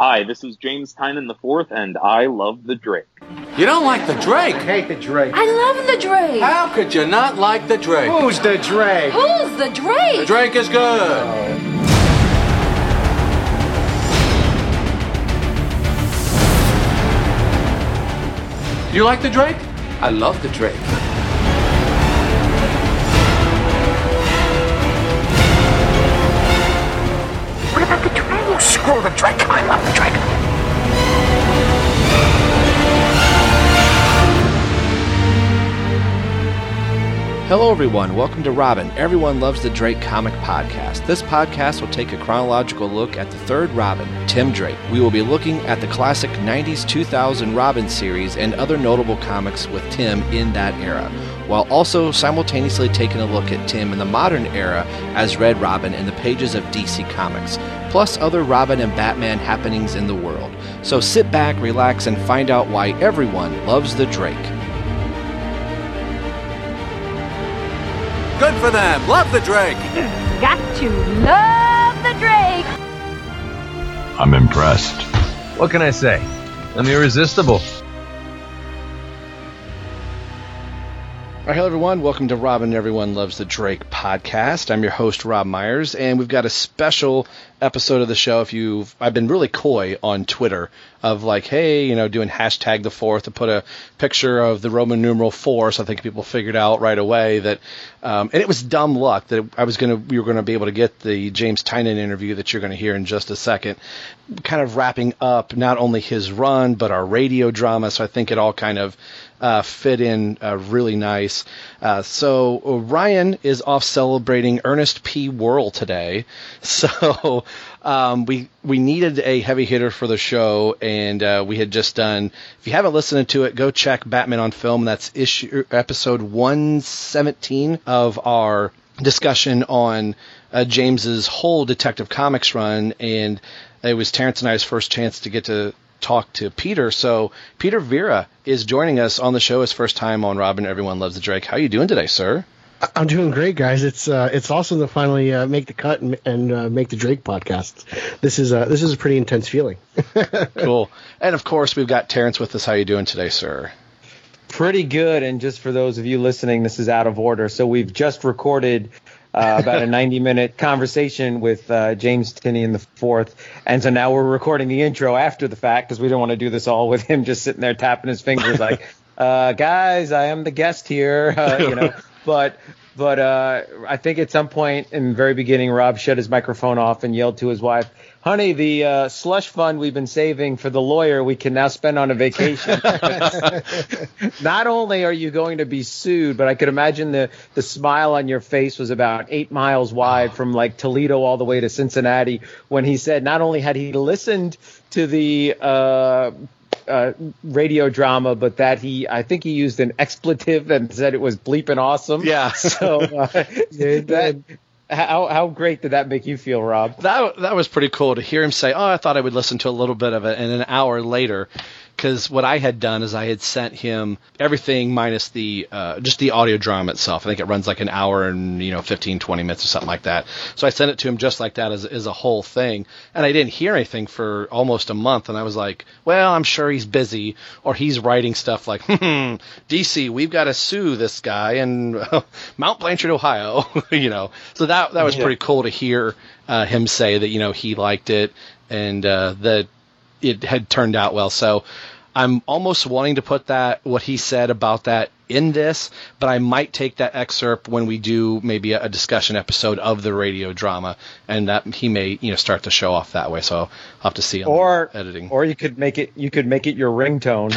Hi, this is James Tynion IV, and I love the Drake. You don't like the Drake? I hate the Drake. I love the Drake. How could you not like the Drake? Who's the Drake? Who's the Drake? The Drake is good. Do you like the Drake? I love the Drake. What about the Drake? Oh, screw the Drake. I love the Drake. Hello everyone, welcome to Robin, Everyone Loves the Drake Comic Podcast. This podcast will take a chronological look at the third Robin, Tim Drake. We will be looking at the classic 90s 2000 Robin series and other notable comics with Tim in that era, while also simultaneously taking a look at Tim in the modern era as Red Robin in the pages of DC Comics, plus other Robin and Batman happenings in the world. So sit back, relax, and find out why everyone loves the Drake. Good for them. Love the Drake. You've got to love the Drake. I'm impressed. What can I say? I'm irresistible. All right, hello, everyone. Welcome to Robin, Everyone Loves the Drake podcast. I'm your host, Rob Myers, and we've got a special episode of the show. I've been really coy on Twitter of like, hey, you know, doing hashtag the fourth to put a picture of the Roman numeral 4. So I think people figured out right away that, and it was dumb luck that we were going to be able to get the James Tynion interview that you're going to hear in just a second, kind of wrapping up not only his run, but our radio drama. So I think it all kind of fit in really nice. So Ryan is off celebrating Ernest P. Worrell today. So we needed a heavy hitter for the show, and we had just done, if you haven't listened to it, go check Batman on Film. That's episode 117 of our discussion on James's whole Detective Comics run, and it was Terrence and I's first chance to get to talk to Peter. So Peter Vera is joining us on the show, his first time on Robin, Everyone Loves the Drake. How are you doing today, sir? I'm doing great, guys. It's awesome to finally make the cut and make the Drake podcast. This is a pretty intense feeling. Cool. And of course, we've got Terrence with us. How are you doing today, sir? Pretty good. And just for those of you listening, this is out of order. So we've just recorded about a 90-minute conversation with James Tynion IV, and so now we're recording the intro after the fact because we don't want to do this all with him just sitting there tapping his fingers like, guys, I am the guest here, you know. But I think at some point in the very beginning, Rob shut his microphone off and yelled to his wife, "Honey, the slush fund we've been saving for the lawyer we can now spend on a vacation." Not only are you going to be sued, but I could imagine the smile on your face was about 8 miles wide from like Toledo all the way to Cincinnati when he said not only had he listened to the radio drama, but that I think he used an expletive and said it was bleeping awesome. Yeah. So How great did that make you feel, Rob? That was pretty cool to hear him say, oh, I thought I would listen to a little bit of it. And an hour later, because what I had done is I had sent him everything minus the just the audio drama itself. I think it runs like an hour and 15, 20 minutes or something like that. So I sent it to him just like that as a whole thing. And I didn't hear anything for almost a month. And I was like, well, I'm sure he's busy or he's writing stuff like, DC, we've got to sue this guy in Mount Blanchard, Ohio. So that was pretty cool to hear him say that, he liked it and that it had turned out well. So I'm almost wanting to put what he said about that in this, but I might take that excerpt when we do maybe a discussion episode of the radio drama, and that he may, start the show off that way. So I'll have to see on editing. Or you could make it your ringtone.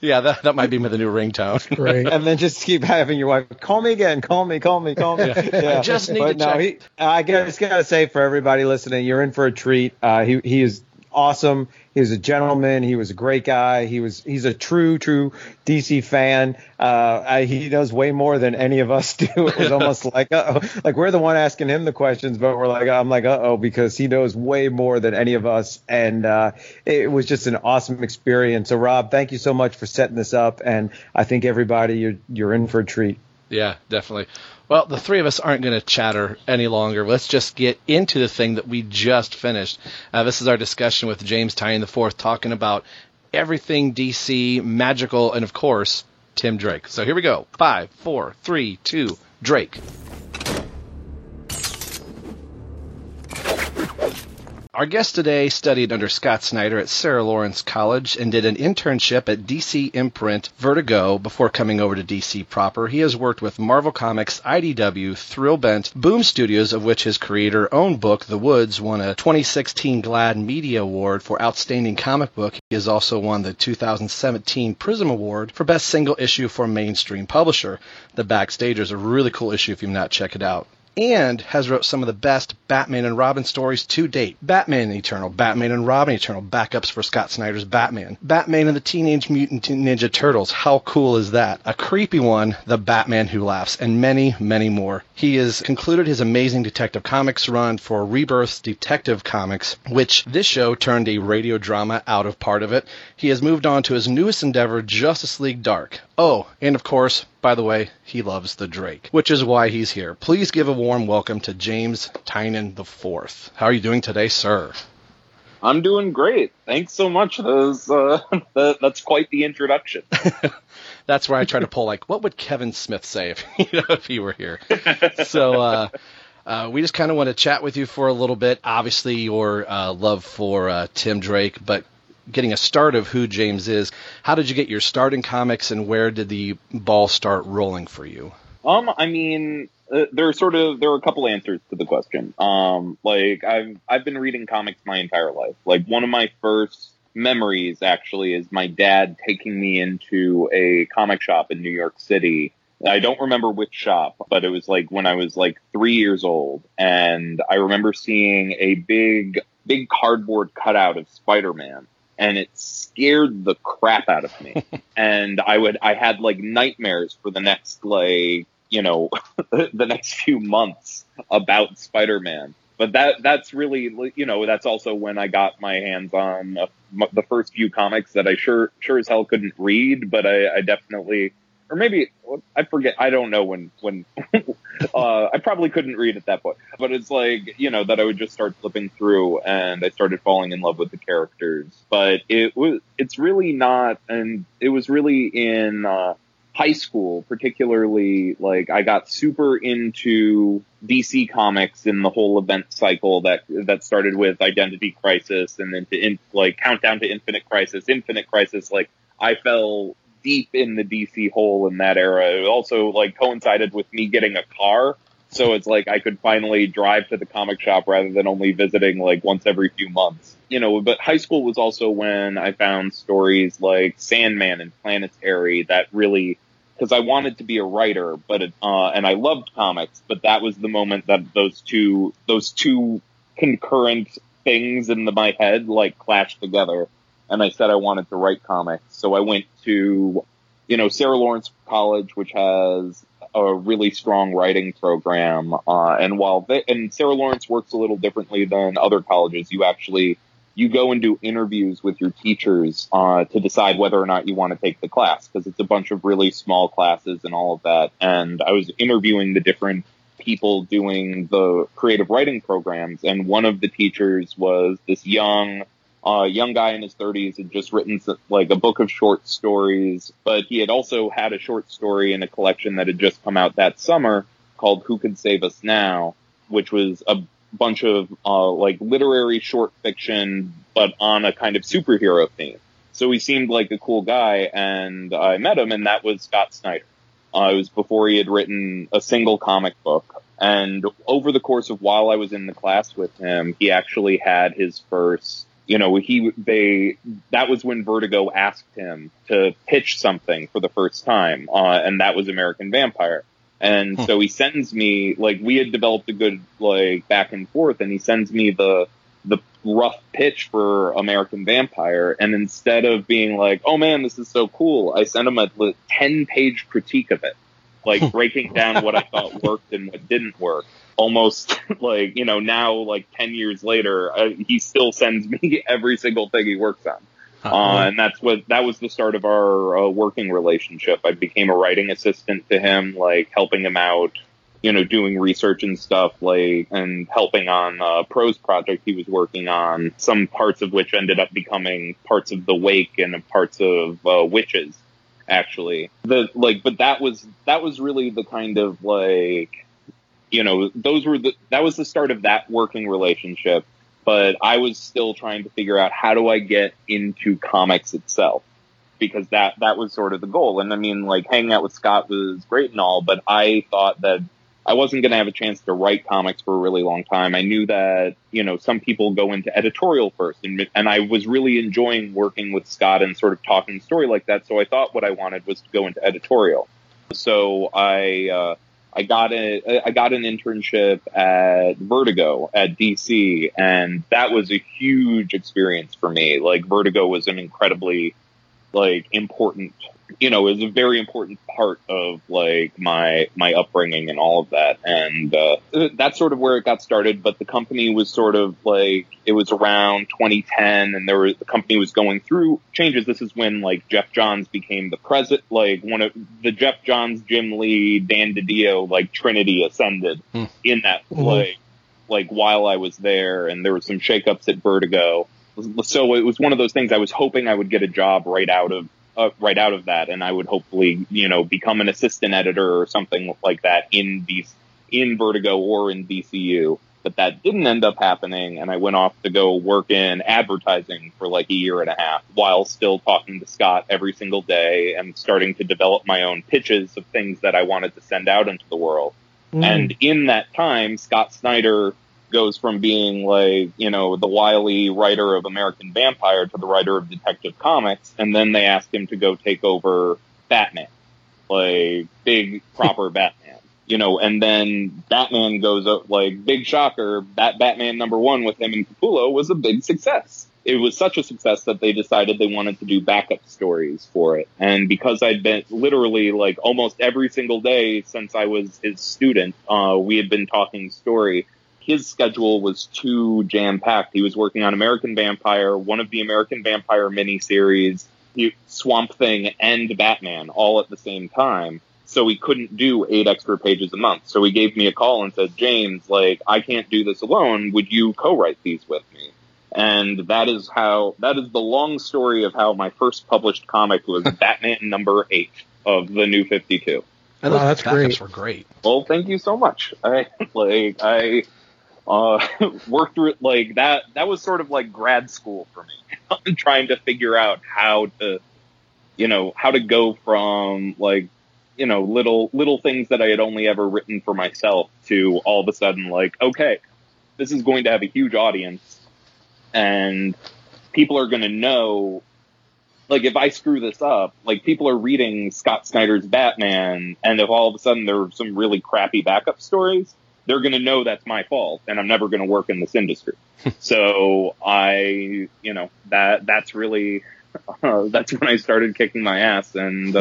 Yeah, that might be the new ringtone. Right. And then just keep having your wife call me again, call me. Yeah. I just need to check. I gotta say, for everybody listening, you're in for a treat. He is awesome. He was a gentleman. He was a great guy. He's a true DC fan. He knows way more than any of us do. It was almost like, uh-oh. Like we're the one asking him the questions, but I'm like, uh-oh, because he knows way more than any of us. And it was just an awesome experience. So, Rob, thank you so much for setting this up. And I think everybody, you're in for a treat. Yeah, definitely. Well, the three of us aren't going to chatter any longer. Let's just get into the thing that we just finished. This is our discussion with James Tynion IV, talking about everything DC, magical, and, of course, Tim Drake. So here we go. 5, 4, 3, 2, Drake. Our guest today studied under Scott Snyder at Sarah Lawrence College and did an internship at DC imprint Vertigo before coming over to DC proper. He has worked with Marvel Comics, IDW, Thrillbent, Boom Studios, of which his creator-owned book, The Woods, won a 2016 GLAAD Media Award for Outstanding Comic Book. He has also won the 2017 Prism Award for Best Single Issue for Mainstream Publisher. The Backstager is a really cool issue if you've not checked it out. And has wrote some of the best Batman and Robin stories to date. Batman Eternal, Batman and Robin Eternal, backups for Scott Snyder's Batman. Batman and the Teenage Mutant Ninja Turtles, how cool is that? A creepy one, The Batman Who Laughs, and many, many more. He has concluded his amazing Detective Comics run for Rebirth's Detective Comics, which this show turned a radio drama out of part of it. He has moved on to his newest endeavor, Justice League Dark. Oh, and of course, by the way, he loves the Drake, which is why he's here. Please give a warm welcome to James Tynion IV. How are you doing today, sir? I'm doing great. Thanks so much. That's quite the introduction. That's where I try to pull, like, what would Kevin Smith say if he were here? So we just kind of want to chat with you for a little bit. Obviously, your love for Tim Drake, but getting a start of who James is. How did you get your start in comics, and where did the ball start rolling for you? There are a couple answers to the question. I've been reading comics my entire life. Like, one of my first memories actually is my dad taking me into a comic shop in New York City. I don't remember which shop, but it was like when I was like 3 years old, and I remember seeing a big cardboard cutout of Spider-Man. And it scared the crap out of me. And I had like nightmares for the next, like, the next few months about Spider-Man. But that's really, that's also when I got my hands on the first few comics that I sure as hell couldn't read. But I definitely, or maybe I forget. I don't know when I probably couldn't read at that point. But it's like, that I would just start flipping through, and I started falling in love with the characters. But it was really in high school, particularly, like, I got super into DC Comics in the whole event cycle that started with Identity Crisis and then to Countdown to Infinite Crisis. Like, I fell deep in the DC hole in that era. It also, like, coincided with me getting a car, so it's like I could finally drive to the comic shop rather than only visiting like once every few months. But high school was also when I found stories like Sandman and Planetary that really, because I wanted to be a writer, but and I loved comics, but that was the moment that those two concurrent things in my head like clashed together. And I said I wanted to write comics. So I went to, Sarah Lawrence College, which has a really strong writing program. And Sarah Lawrence works a little differently than other colleges. You go and do interviews with your teachers to decide whether or not you want to take the class, because it's a bunch of really small classes and all of that. And I was interviewing the different people doing the creative writing programs. And one of the teachers was this young guy in his 30s, had just written like a book of short stories, but he had also had a short story in a collection that had just come out that summer called Who Could Save Us Now, which was a bunch of like literary short fiction, but on a kind of superhero theme. So he seemed like a cool guy, and I met him, and that was Scott Snyder. It was before he had written a single comic book. And over the course of while I was in the class with him, he actually had his first... that was when Vertigo asked him to pitch something for the first time, and that was American Vampire. And so he sends me, like, we had developed a good, like, back and forth, and he sends me the rough pitch for American Vampire, and instead of being like, oh man, this is so cool, I sent him a 10-page critique of it, like, breaking down what I thought worked and what didn't work. Almost like, now, like, 10 years later, he still sends me every single thing he works on. And that was the start of our working relationship. I became a writing assistant to him, like helping him out you know, doing research and stuff, like, and helping on a prose project he was working on, some parts of which ended up becoming parts of The Wake and parts of Witches, actually. But that was really the kind of, like, you know, that was the start of that working relationship. But I was still trying to figure out, how do I get into comics itself? Because that was sort of the goal. And I mean, like, hanging out with Scott was great and all, but I thought that I wasn't going to have a chance to write comics for a really long time. I knew that, you know, some people go into editorial first, and I was really enjoying working with Scott and sort of talking story like that. So I thought what I wanted was to go into editorial. So I got an internship at Vertigo at DC, and that was a huge experience for me. Like, Vertigo was an incredibly, like, important, you know, is a very important part of, like, my upbringing and all of that. And that's sort of where it got started. But the company was sort of, like, it was around 2010, and the company was going through changes. This is when, like, Geoff Johns became the president, like, one of the Geoff Johns, Jim Lee, Dan DiDio, like, trinity ascended in that play, like, while I was there. And there were some shakeups at Vertigo. So it was one of those things. I was hoping I would get a job right out of that, and I would hopefully, you know, become an assistant editor or something like that in Vertigo or in DCU. But that didn't end up happening, and I went off to go work in advertising for like a year and a half, while still talking to Scott every single day and starting to develop my own pitches of things that I wanted to send out into the world. And in that time, Scott Snyder goes from being, like, you know, the wily writer of American Vampire to the writer of Detective Comics, and then they asked him to go take over Batman, like, big proper Batman, you know. And then Batman goes up, like, big shocker, Batman #1 with him and Capullo was a big success. It was such a success that they decided they wanted to do backup stories for it. And because I'd been literally, like, almost every single day since I was his student, we had been talking story. His schedule was too jam-packed. He was working on American Vampire, one of the American Vampire miniseries, Swamp Thing, and Batman all at the same time. So he couldn't do 8 extra pages a month. So he gave me a call and said, James, like, I can't do this alone. Would you co-write these with me? And that is the long story of how my first published comic was Batman #8 of the New 52. Oh, that's great. Were great. Well, thank you so much. I worked through it like that. That was sort of like grad school for me, trying to figure out how to go from, like, you know, little things that I had only ever written for myself to all of a sudden, like, okay, this is going to have a huge audience and people are going to know, like, if I screw this up, like, people are reading Scott Snyder's Batman, and if all of a sudden there are some really crappy backup stories, they're going to know that's my fault, and I'm never going to work in this industry. So I, you know, that's when I started kicking my ass. And,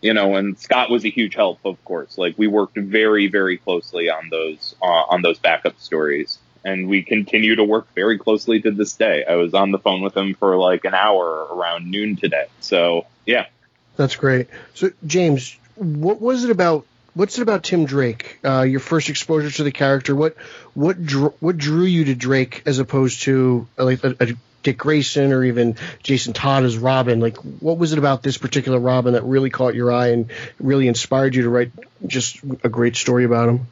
you know, and Scott was a huge help, of course. Like, we worked very, very closely on those backup stories, and we continue to work very closely to this day. I was on the phone with him for like an hour around noon today. So, yeah. That's great. So, James, what's it about Tim Drake? Your first exposure to the character. What drew you to Drake as opposed to like a Dick Grayson or even Jason Todd as Robin? Like, what was it about this particular Robin that really caught your eye and really inspired you to write just a great story about him?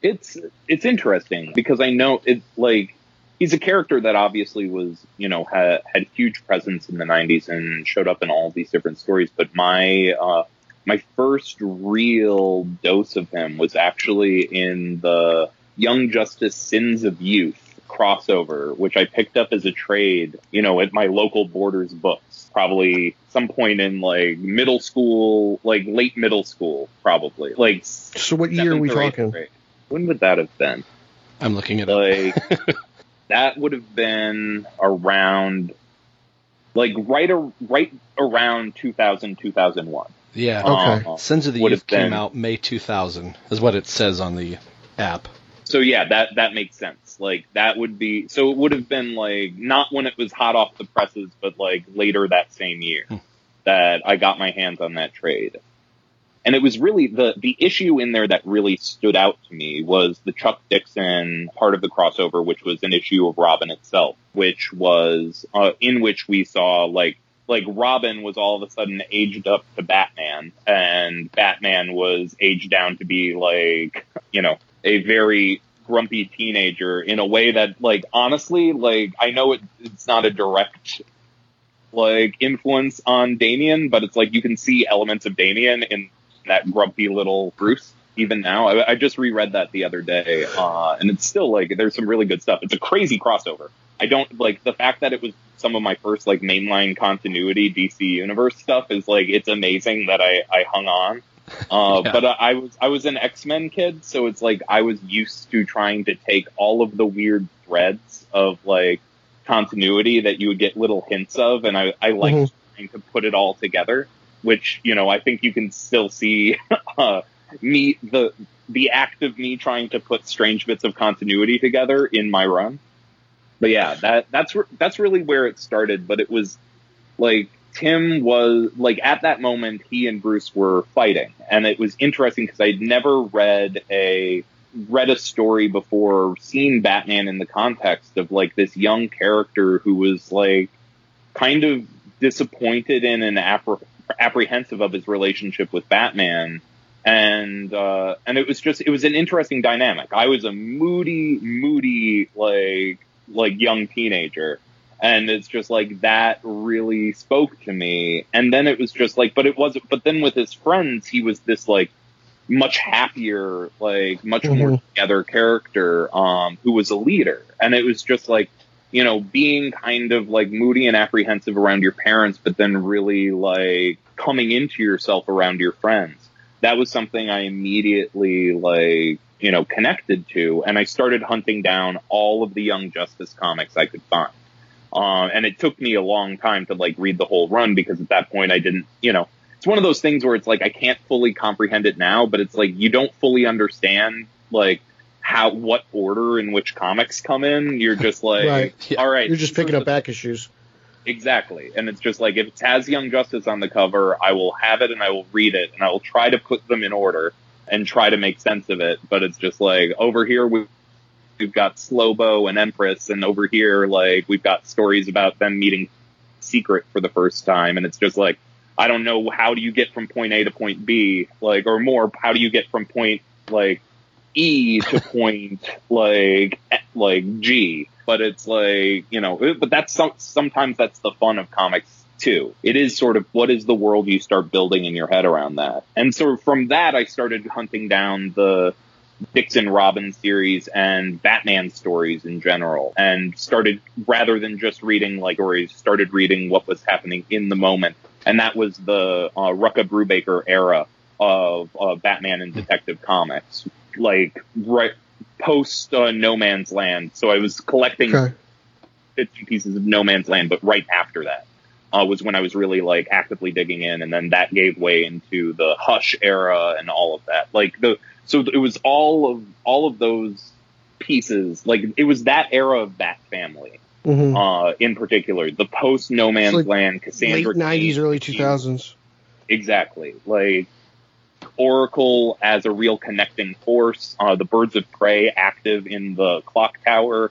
It's interesting because I know it's like he's a character that obviously was, you know, had huge presence in the 90s and showed up in all these different stories. But my first real dose of him was actually in the Young Justice Sins of Youth crossover, which I picked up as a trade, you know, at my local Borders Books, probably some point in like middle school, like late middle school, probably. Like, so what year are we talking? Grade. When would that have been? I'm looking at it. Like, that would have been around, like, right around 2000, 2001. Yeah. Okay. Sins of the Youth came out May 2000 is what it says on the app. So yeah, that makes sense. Like that would be, so it would have been like, not when it was hot off the presses, but like later that same year that I got my hands on that trade. And it was really the issue in there that really stood out to me was the Chuck Dixon part of the crossover, which was an issue of Robin itself, which was in which we saw like Robin was all of a sudden aged up to Batman, and Batman was aged down to be a very grumpy teenager in a way that honestly I know it's not a direct influence on Damian, but it's you can see elements of Damian in that grumpy little Bruce even now. I just reread that the other day, and it's still there's some really good stuff. It's a crazy crossover. I don't the fact that it was some of my first mainline continuity DC universe stuff is it's amazing that I hung on. Yeah. But I was an X-Men kid, so it's I was used to trying to take all of the weird threads of continuity that you would get little hints of, and I liked trying to put it all together, which I think you can still see me the act of me trying to put strange bits of continuity together in my run. But yeah, that's really where it started. But it was Tim was at that moment he and Bruce were fighting, and it was interesting because I'd never read a story before, seen Batman in the context of this young character who was kind of disappointed in and apprehensive of his relationship with Batman. And it was an interesting dynamic. I was a moody, young teenager. And it's that really spoke to me. And then it was but then with his friends, he was this much happier, much more together character, who was a leader. And it was being kind of moody and apprehensive around your parents, but then really coming into yourself around your friends. That was something I immediately connected to. And I started hunting down all of the Young Justice comics I could find. And it took me a long time to read the whole run, because at that point I didn't, it's one of those things where it's I can't fully comprehend it now, but it's you don't fully understand what order in which comics come in. You're just right. Yeah. All right. You're just picking up back issues. Exactly. And it's just if it has Young Justice on the cover, I will have it and I will read it and I will try to put them in order and try to make sense of it. But it's just over here we've got Slowbo and Empress, and over here we've got stories about them meeting Secret for the first time. And it's just I don't know, how do you get from point A to point B, or more, how do you get from point E to point G? But it's but that's sometimes that's the fun of comics too. It is sort of what is the world you start building in your head around that. And so from that, I started hunting down the Dixon Robin series and Batman stories in general, and started, rather than just reading stories, started reading what was happening in the moment. And that was the Rucka Brubaker era of Batman and Detective Comics, right post No Man's Land. So I was collecting bits and pieces of No Man's Land, but right after that was when I was really actively digging in, and then that gave way into the Hush era and all of that. So it was all of those pieces. It was that era of Bat Family. Mm-hmm. In particular, the post No Man's Land, Cassandra late '90s, early 2000s. Exactly, Oracle as a real connecting force. The Birds of Prey active in the Clock Tower.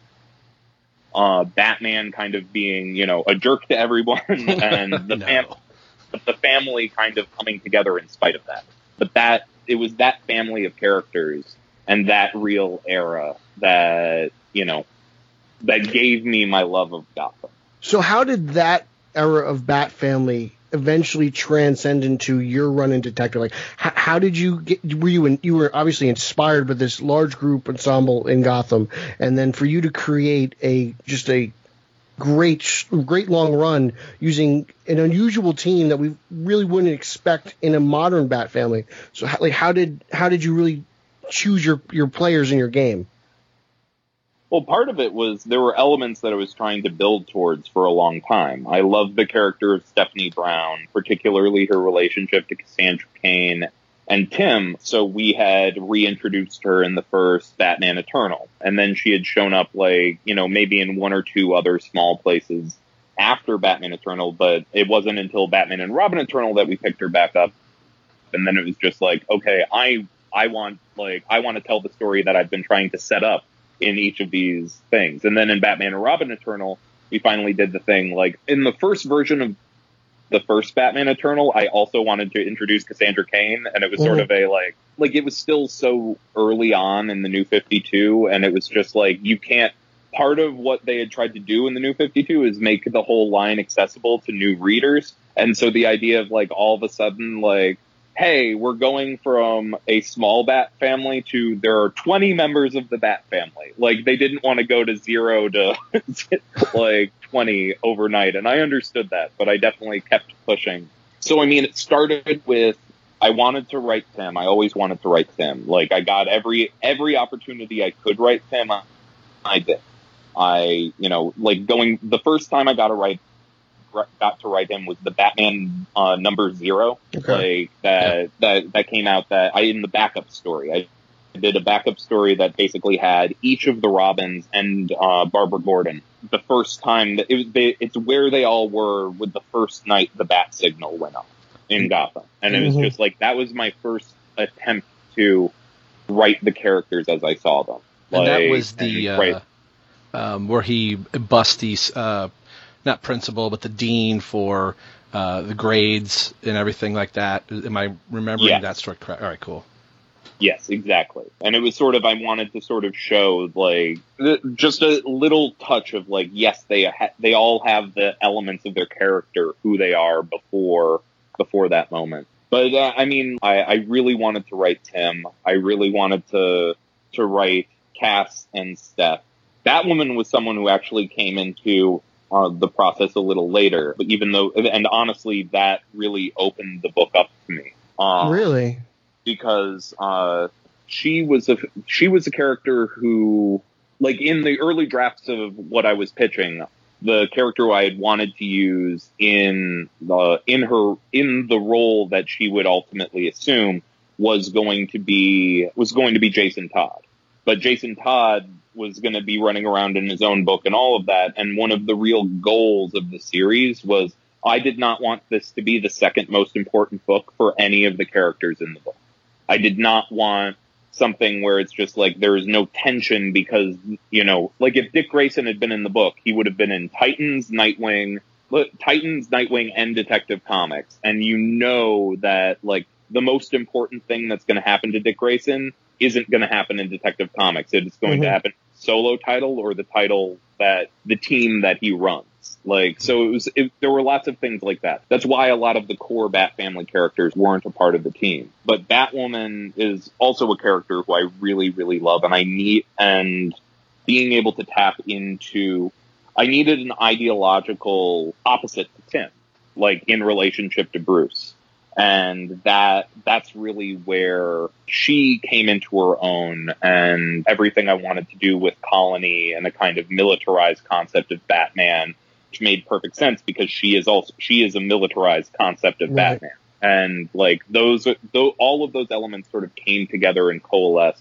Batman kind of being a jerk to everyone, and the family kind of coming together in spite of that. But it was that family of characters and that real era that that gave me my love of Gotham. So how did that era of Bat Family eventually transcend into your run in Detective? How did you you were obviously inspired by this large group ensemble in Gotham, and then for you to create a great long run using an unusual team that we really wouldn't expect in a modern Bat Family. So how did you really choose your players in your game? Well, part of it was there were elements that I was trying to build towards for a long time. I loved the character of Stephanie Brown, particularly her relationship to Cassandra Cain and Tim. So we had reintroduced her in the first Batman Eternal. And then she had shown up maybe in one or two other small places after Batman Eternal. But it wasn't until Batman and Robin Eternal that we picked her back up. And then it was just like, okay, I want to tell the story that I've been trying to set up in each of these things. And then in Batman and Robin Eternal, we finally did the thing. Like, in the first version of the first Batman Eternal, I also wanted to introduce Cassandra Cain, and it was sort of a, like it was still so early on in the New 52, and it was just like, you can't, part of what they had tried to do in the New 52 is make the whole line accessible to new readers, and so the idea of, like, all of a sudden, like, hey, we're going from a small bat family to there are 20 members of the bat family. Like, they didn't want to go to 0 to, like, 20 overnight. And I understood that, but I definitely kept pushing. So, I mean, it started with, I wanted to write Tim. I always wanted to write Tim. Like, I got every opportunity I could write Tim, I did. I, you know, like, going, the first time I got to write him was the Batman number 0. Okay. Like that came out that I in the backup story. I did a backup story that basically had each of the Robins and Barbara Gordon. The first time that it's where they all were with the first night the bat signal went off in Gotham, and it was just like that was my first attempt to write the characters as I saw them. And like, that was the where he busts these. Not principal, but the dean for the grades and everything like that. Am I remembering that story correct? All right, cool. Yes, exactly. And it was sort of, I wanted to sort of show, like, just a little touch of, like, yes, they all have the elements of their character, who they are before that moment. But, I mean, I really wanted to write Tim. I really wanted to write Cass and Steph. Batwoman was someone who actually came into the process a little later, but even though, and honestly, that really opened the book up to me. Really? Because she was a character who, like, in the early drafts of what I was pitching, the character who I had wanted to use in the role that she would ultimately assume was going to be Jason Todd. But Jason Todd was going to be running around in his own book and all of that. And one of the real goals of the series was I did not want this to be the second most important book for any of the characters in the book. I did not want something where it's just like there is no tension because, you know, like if Dick Grayson had been in the book, he would have been in Titans, Nightwing, and Detective Comics. And you know that, like, the most important thing that's going to happen to Dick Grayson isn't going to happen in Detective Comics. It's going to happen solo title or the title that the team that he runs. Like, so there were lots of things like that. That's why a lot of the core Bat family characters weren't a part of the team. But Batwoman is also a character who I really, really love, and being able to tap into, I needed an ideological opposite to Tim, like in relationship to Bruce. And that's really where she came into her own, and everything I wanted to do with Colony and the kind of militarized concept of Batman, which made perfect sense because she is a militarized concept of Batman. And like all of those elements sort of came together and coalesced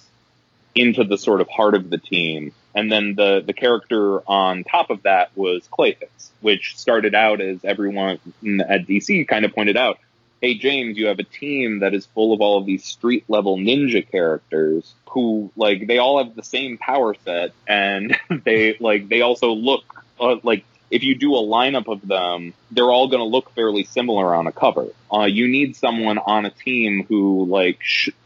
into the sort of heart of the team. And then the character on top of that was Clayface, which started out as everyone at DC kind of pointed out, hey, James, you have a team that is full of all of these street-level ninja characters who, like, they all have the same power set, and they also look, like, if you do a lineup of them, they're all going to look fairly similar on a cover. You need someone on a team who, like, shakes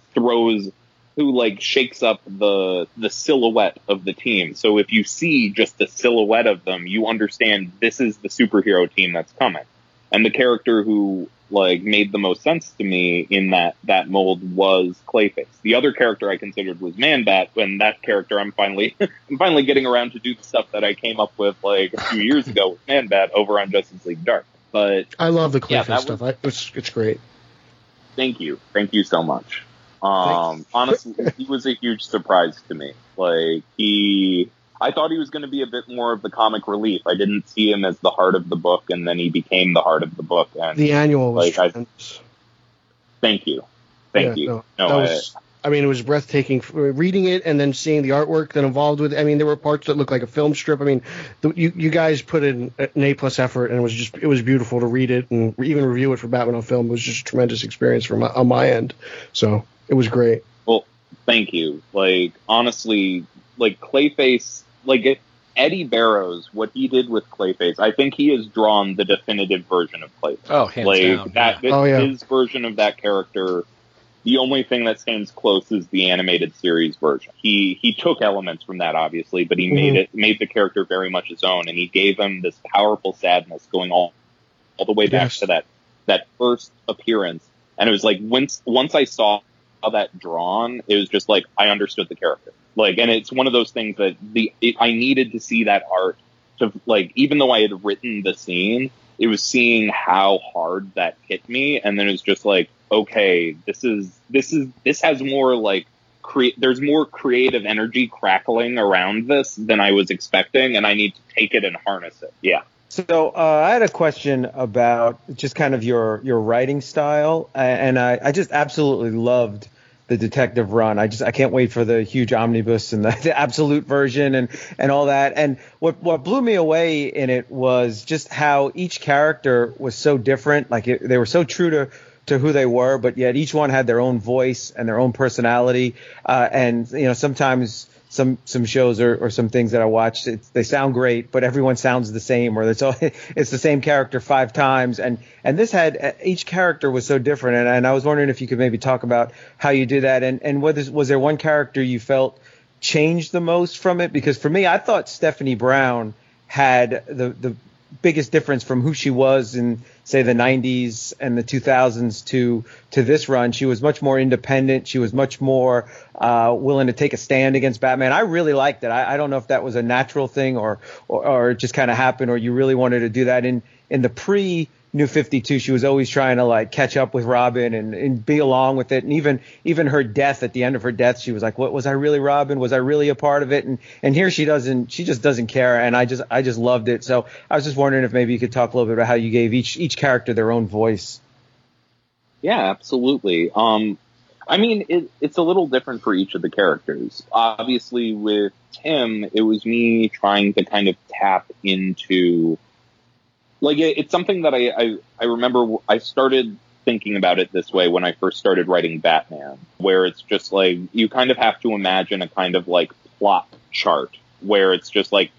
up the silhouette of the team. So if you see just the silhouette of them, you understand this is the superhero team that's coming. And the character who, like, made the most sense to me in that mold was Clayface. The other character I considered was Man-Bat, and that character I'm finally getting around to do the stuff that I came up with, like, a few years ago with Man-Bat over on Justice League Dark. But I love the Clayface stuff. It's great. Thank you. Thank you so much. Honestly, he was a huge surprise to me. Like, I thought he was going to be a bit more of the comic relief. I didn't see him as the heart of the book, and then he became the heart of the book. And the annual was tremendous. Thank you. No, that was I mean, it was breathtaking reading it and then seeing the artwork that involved with it. I mean, there were parts that looked like a film strip. I mean, you guys put in an A+ effort, and it was beautiful to read it and even review it for Batman on Film. It was just a tremendous experience on my end. So it was great. Well, thank you. Like, honestly, like Clayface, like Eddy Barrows, what he did with Clayface, I think he has drawn the definitive version of Clayface. Oh, hands down. His version of that character. The only thing that stands close is the animated series version. He took elements from that, obviously, but he made the character very much his own, and he gave him this powerful sadness going all the way back to that first appearance. And it was like once I saw that drawn, it was just like I understood the character. Like, and it's one of those things that I needed to see that art to, like, even though I had written the scene, it was seeing how hard that hit me, and then it was just like, okay, this has more like there's more creative energy crackling around this than I was expecting, and I need to take it and harness it. Yeah. So I had a question about just kind of your writing style, and I just absolutely loved the detective run. I can't wait for the huge omnibus and the absolute version and all that. And what blew me away in it was just how each character was so different. Like they were so true to who they were, but yet each one had their own voice and their own personality. And, you know, sometimes some shows or some things that I watched, they sound great, but everyone sounds the same, or it's the same character 5 times. And this had each character was so different. And I was wondering if you could maybe talk about how you do that. And was there one character you felt changed the most from it? Because for me, I thought Stephanie Brown had the biggest difference from who she was in, say, the 90s and the 2000s to this run. She was much more independent. She was much more willing to take a stand against Batman. I really liked it. I don't know if that was a natural thing or it just kind of happened, or you really wanted to do that. In the pre-New 52, she was always trying to, like, catch up with Robin and be along with it. And even her death, at the end of her death, she was like, "What was I really Robin? Was I really a part of it?" And here she just doesn't care. And I just loved it. So I was just wondering if maybe you could talk a little bit about how you gave each character their own voice. Yeah, absolutely. I mean, it's a little different for each of the characters. Obviously, with Tim, it was me trying to kind of tap into, like, it's something that I remember I started thinking about it this way when I first started writing Batman, where it's just like you kind of have to imagine a kind of like plot chart where it's just like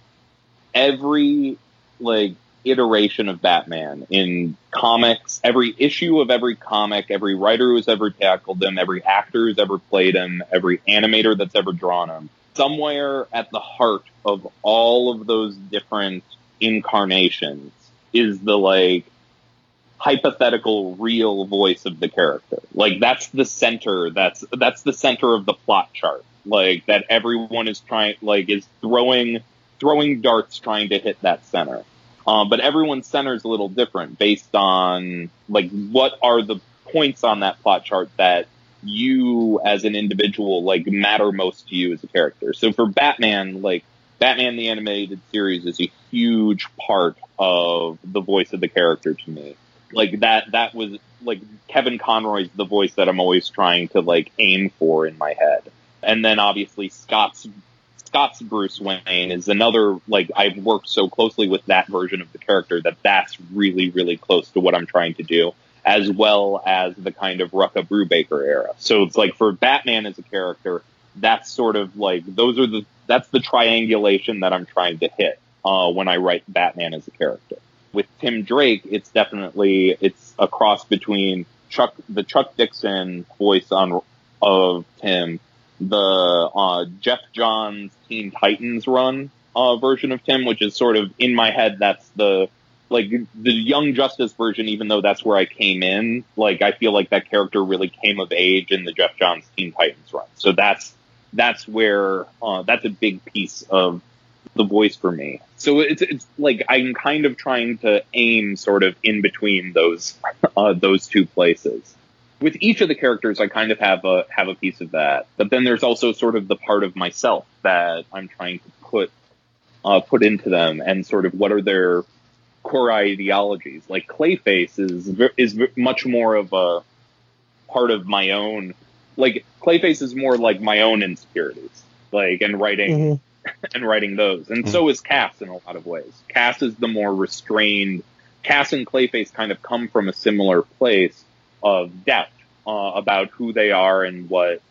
every like iteration of Batman in comics, every issue of every comic, every writer who's ever tackled him, every actor who's ever played him, every animator that's ever drawn him. Somewhere at the heart of all of those different incarnations is the, like, hypothetical real voice of the character. Like, that's the center. That's the center of the plot chart. Like, that everyone is trying, like, is throwing darts trying to hit that center. But everyone's center is a little different based on, like, what are the points on that plot chart that you as an individual, like, matter most to you as a character. So for Batman, like, Batman the Animated Series is a huge part of the voice of the character to me. Like, that was, like, Kevin Conroy's the voice that I'm always trying to, like, aim for in my head. And then, obviously, Scott's Bruce Wayne is another, like, I've worked so closely with that version of the character that that's really, really close to what I'm trying to do, as well as the kind of Rucka Brubaker era. So it's, like, for Batman as a character, that's sort of, like, that's the triangulation that I'm trying to hit when I write Batman as a character. With Tim Drake, it's definitely, it's a cross between the Chuck Dixon voice of Tim, the Geoff Johns Teen Titans run version of Tim, which is sort of, in my head, that's the, like, the Young Justice version, even though that's where I came in. Like, I feel like that character really came of age in the Geoff Johns Teen Titans run. So that's where that's a big piece of the voice for me. So it's like I'm kind of trying to aim sort of in between those two places. With each of the characters, I kind of have a piece of that. But then there's also sort of the part of myself that I'm trying to put into them, and sort of what are their core ideologies. Like Clayface is much more of a part of my own like Clayface is more like my own insecurities, like, and writing and writing those. And so is Cass in a lot of ways. Cass is the more restrained. Cass and Clayface kind of come from a similar place of doubt about who they are and what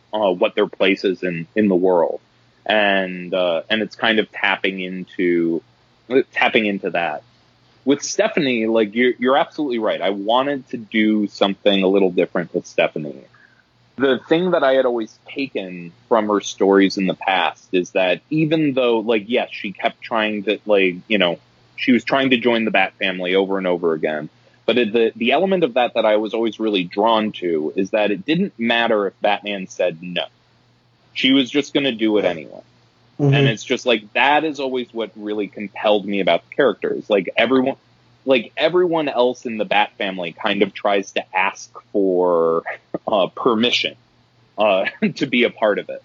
their place is in the world. And it's kind of tapping into that. With Stephanie, like, you're absolutely right. I wanted to do something a little different with Stephanie. The thing that I had always taken from her stories in the past is that even though, like, yes, she kept trying to, like, you know, she was trying to join the Bat family over and over again. But the element of that I was always really drawn to is that it didn't matter if Batman said no. She was just going to do it anyway. And it's just like, that is always what really compelled me about the characters. Like, everyone else in the Bat family kind of tries to ask for permission to be a part of it.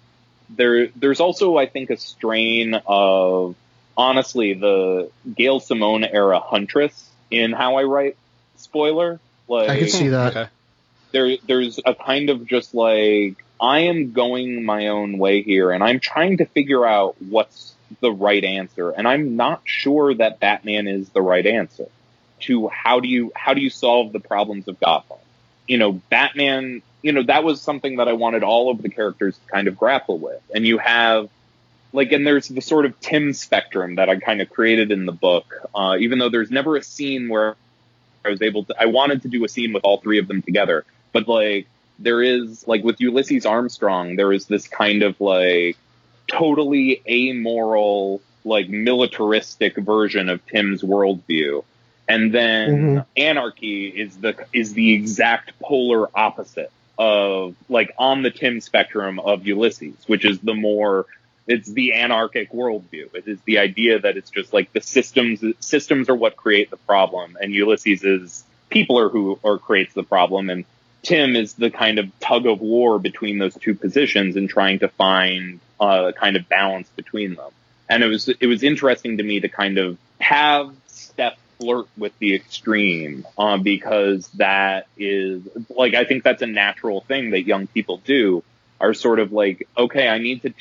There's also, I think, a strain of, honestly, the Gail Simone era Huntress in how I write. Spoiler. Like, I can see that. Okay. There's a kind of just like, I am going my own way here, and I'm trying to figure out what's the right answer, and I'm not sure that Batman is the right answer to how do you solve the problems of Gotham. You know, Batman, you know, that was something that I wanted all of the characters to kind of grapple with. And you have, like, and there's the sort of Tim spectrum that I kind of created in the book, even though there's never a scene where I wanted to do a scene with all three of them together, but, like, there is, like, with Ulysses Armstrong, there is this kind of, like, totally amoral, like, militaristic version of Tim's worldview. And then Anarchy is the exact polar opposite of, like, on the Tim spectrum of Ulysses, which is the more, it's the anarchic worldview. It is the idea that it's just, like, the systems are what create the problem, and Ulysses is people are who or creates the problem, and Tim is the kind of tug of war between those two positions and trying to find a kind of balance between them. And it was interesting to me to kind of have Steph flirt with the extreme, because that is, like, I think that's a natural thing that young people do, are sort of like, okay, I need to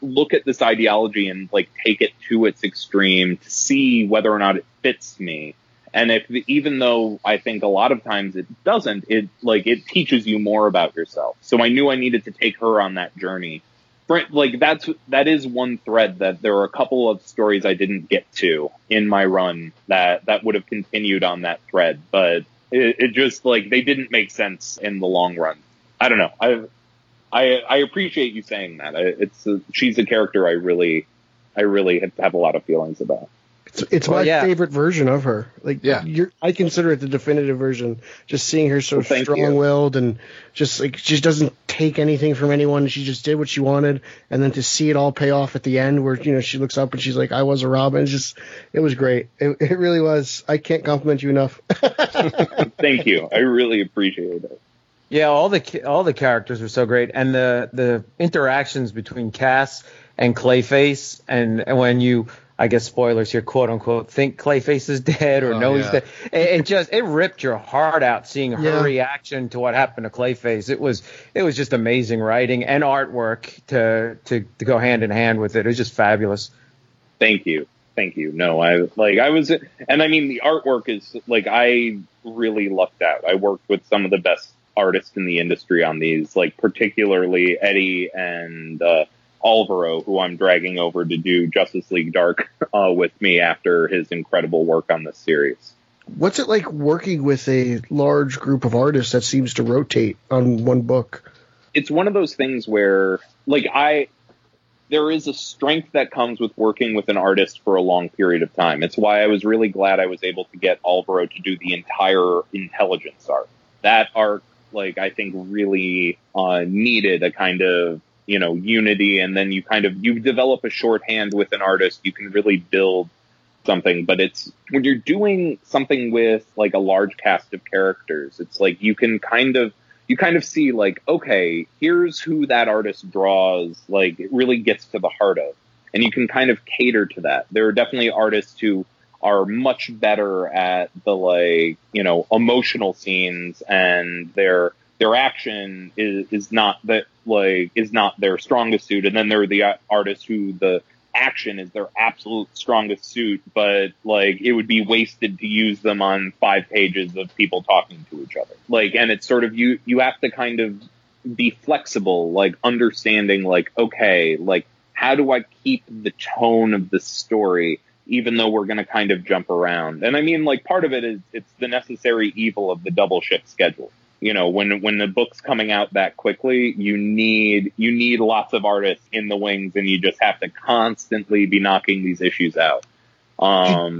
look at this ideology and, like, take it to its extreme to see whether or not it fits me. And even though I think a lot of times it doesn't, it, like, it teaches you more about yourself. So I knew I needed to take her on that journey. Like, that is one thread that there are a couple of stories I didn't get to in my run that would have continued on that thread, but it just, like, they didn't make sense in the long run. I don't know. I appreciate you saying that. She's a character I really have a lot of feelings about. It's my favorite version of her. Like, I consider it the definitive version. Just seeing her so strong-willed and just, like, she doesn't take anything from anyone. She just did what she wanted, and then to see it all pay off at the end, where, you know, she looks up and she's like, "I was a Robin." It was great. It really was. I can't compliment you enough. Thank you. I really appreciate it. Yeah, all the characters were so great, and the interactions between Cass and Clayface, and when you, I guess spoilers here, quote unquote, think Clayface is dead or knows that. It ripped your heart out seeing her reaction to what happened to Clayface. It was just amazing writing and artwork to go hand in hand with it. It was just fabulous. Thank you. No, I mean the artwork is, like, I really lucked out. I worked with some of the best artists in the industry on these, like, particularly Eddy and Alvaro, who I'm dragging over to do Justice League Dark with me after his incredible work on this series. What's it like working with a large group of artists that seems to rotate on one book? It's one of those things where, like, there is a strength that comes with working with an artist for a long period of time. It's why I was really glad I was able to get Alvaro to do the entire Intelligence arc. That arc, like, I think really needed a kind of, you know, unity, and then you develop a shorthand with an artist, you can really build something. But it's when you're doing something with, like, a large cast of characters, it's like you kind of see, like, okay, here's who that artist draws, like, it really gets to the heart of, and you can kind of cater to that. There are definitely artists who are much better at the, like, you know, emotional scenes, and they're their action is not their strongest suit, and then there are the artists who the action is their absolute strongest suit, but like it would be wasted to use them on 5 pages of people talking to each other. Like, and it's sort of you have to kind of be flexible, like understanding, like, okay, like how do I keep the tone of the story, even though we're going to kind of jump around? And I mean, like, part of it is it's the necessary evil of the double shift schedule. You know, when the book's coming out that quickly, you need lots of artists in the wings, and you just have to constantly be knocking these issues out.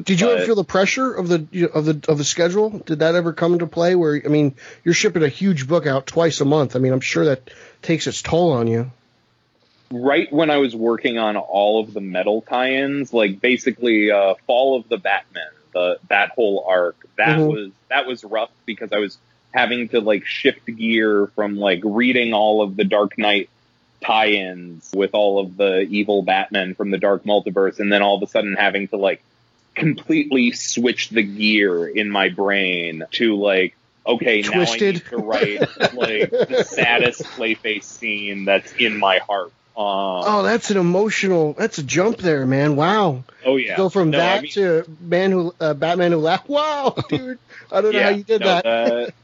Did you ever feel the pressure of the schedule? Did that ever come into play? Where, I mean, you're shipping a huge book out twice a month. I mean, I'm sure that takes its toll on you. Right when I was working on all of the metal tie-ins, like basically Fall of the Batman, that whole arc, that was rough because I was having to like shift gear from like reading all of the Dark Knight tie-ins with all of the evil Batman from the Dark Multiverse, and then all of a sudden having to like completely switch the gear in my brain to like, okay, Twisted. Now I need to write like the saddest Clayface scene that's in my heart. That's a jump there, man. Wow. Oh yeah. Go from to Batman who laughed. Wow, dude. I don't know how you did that.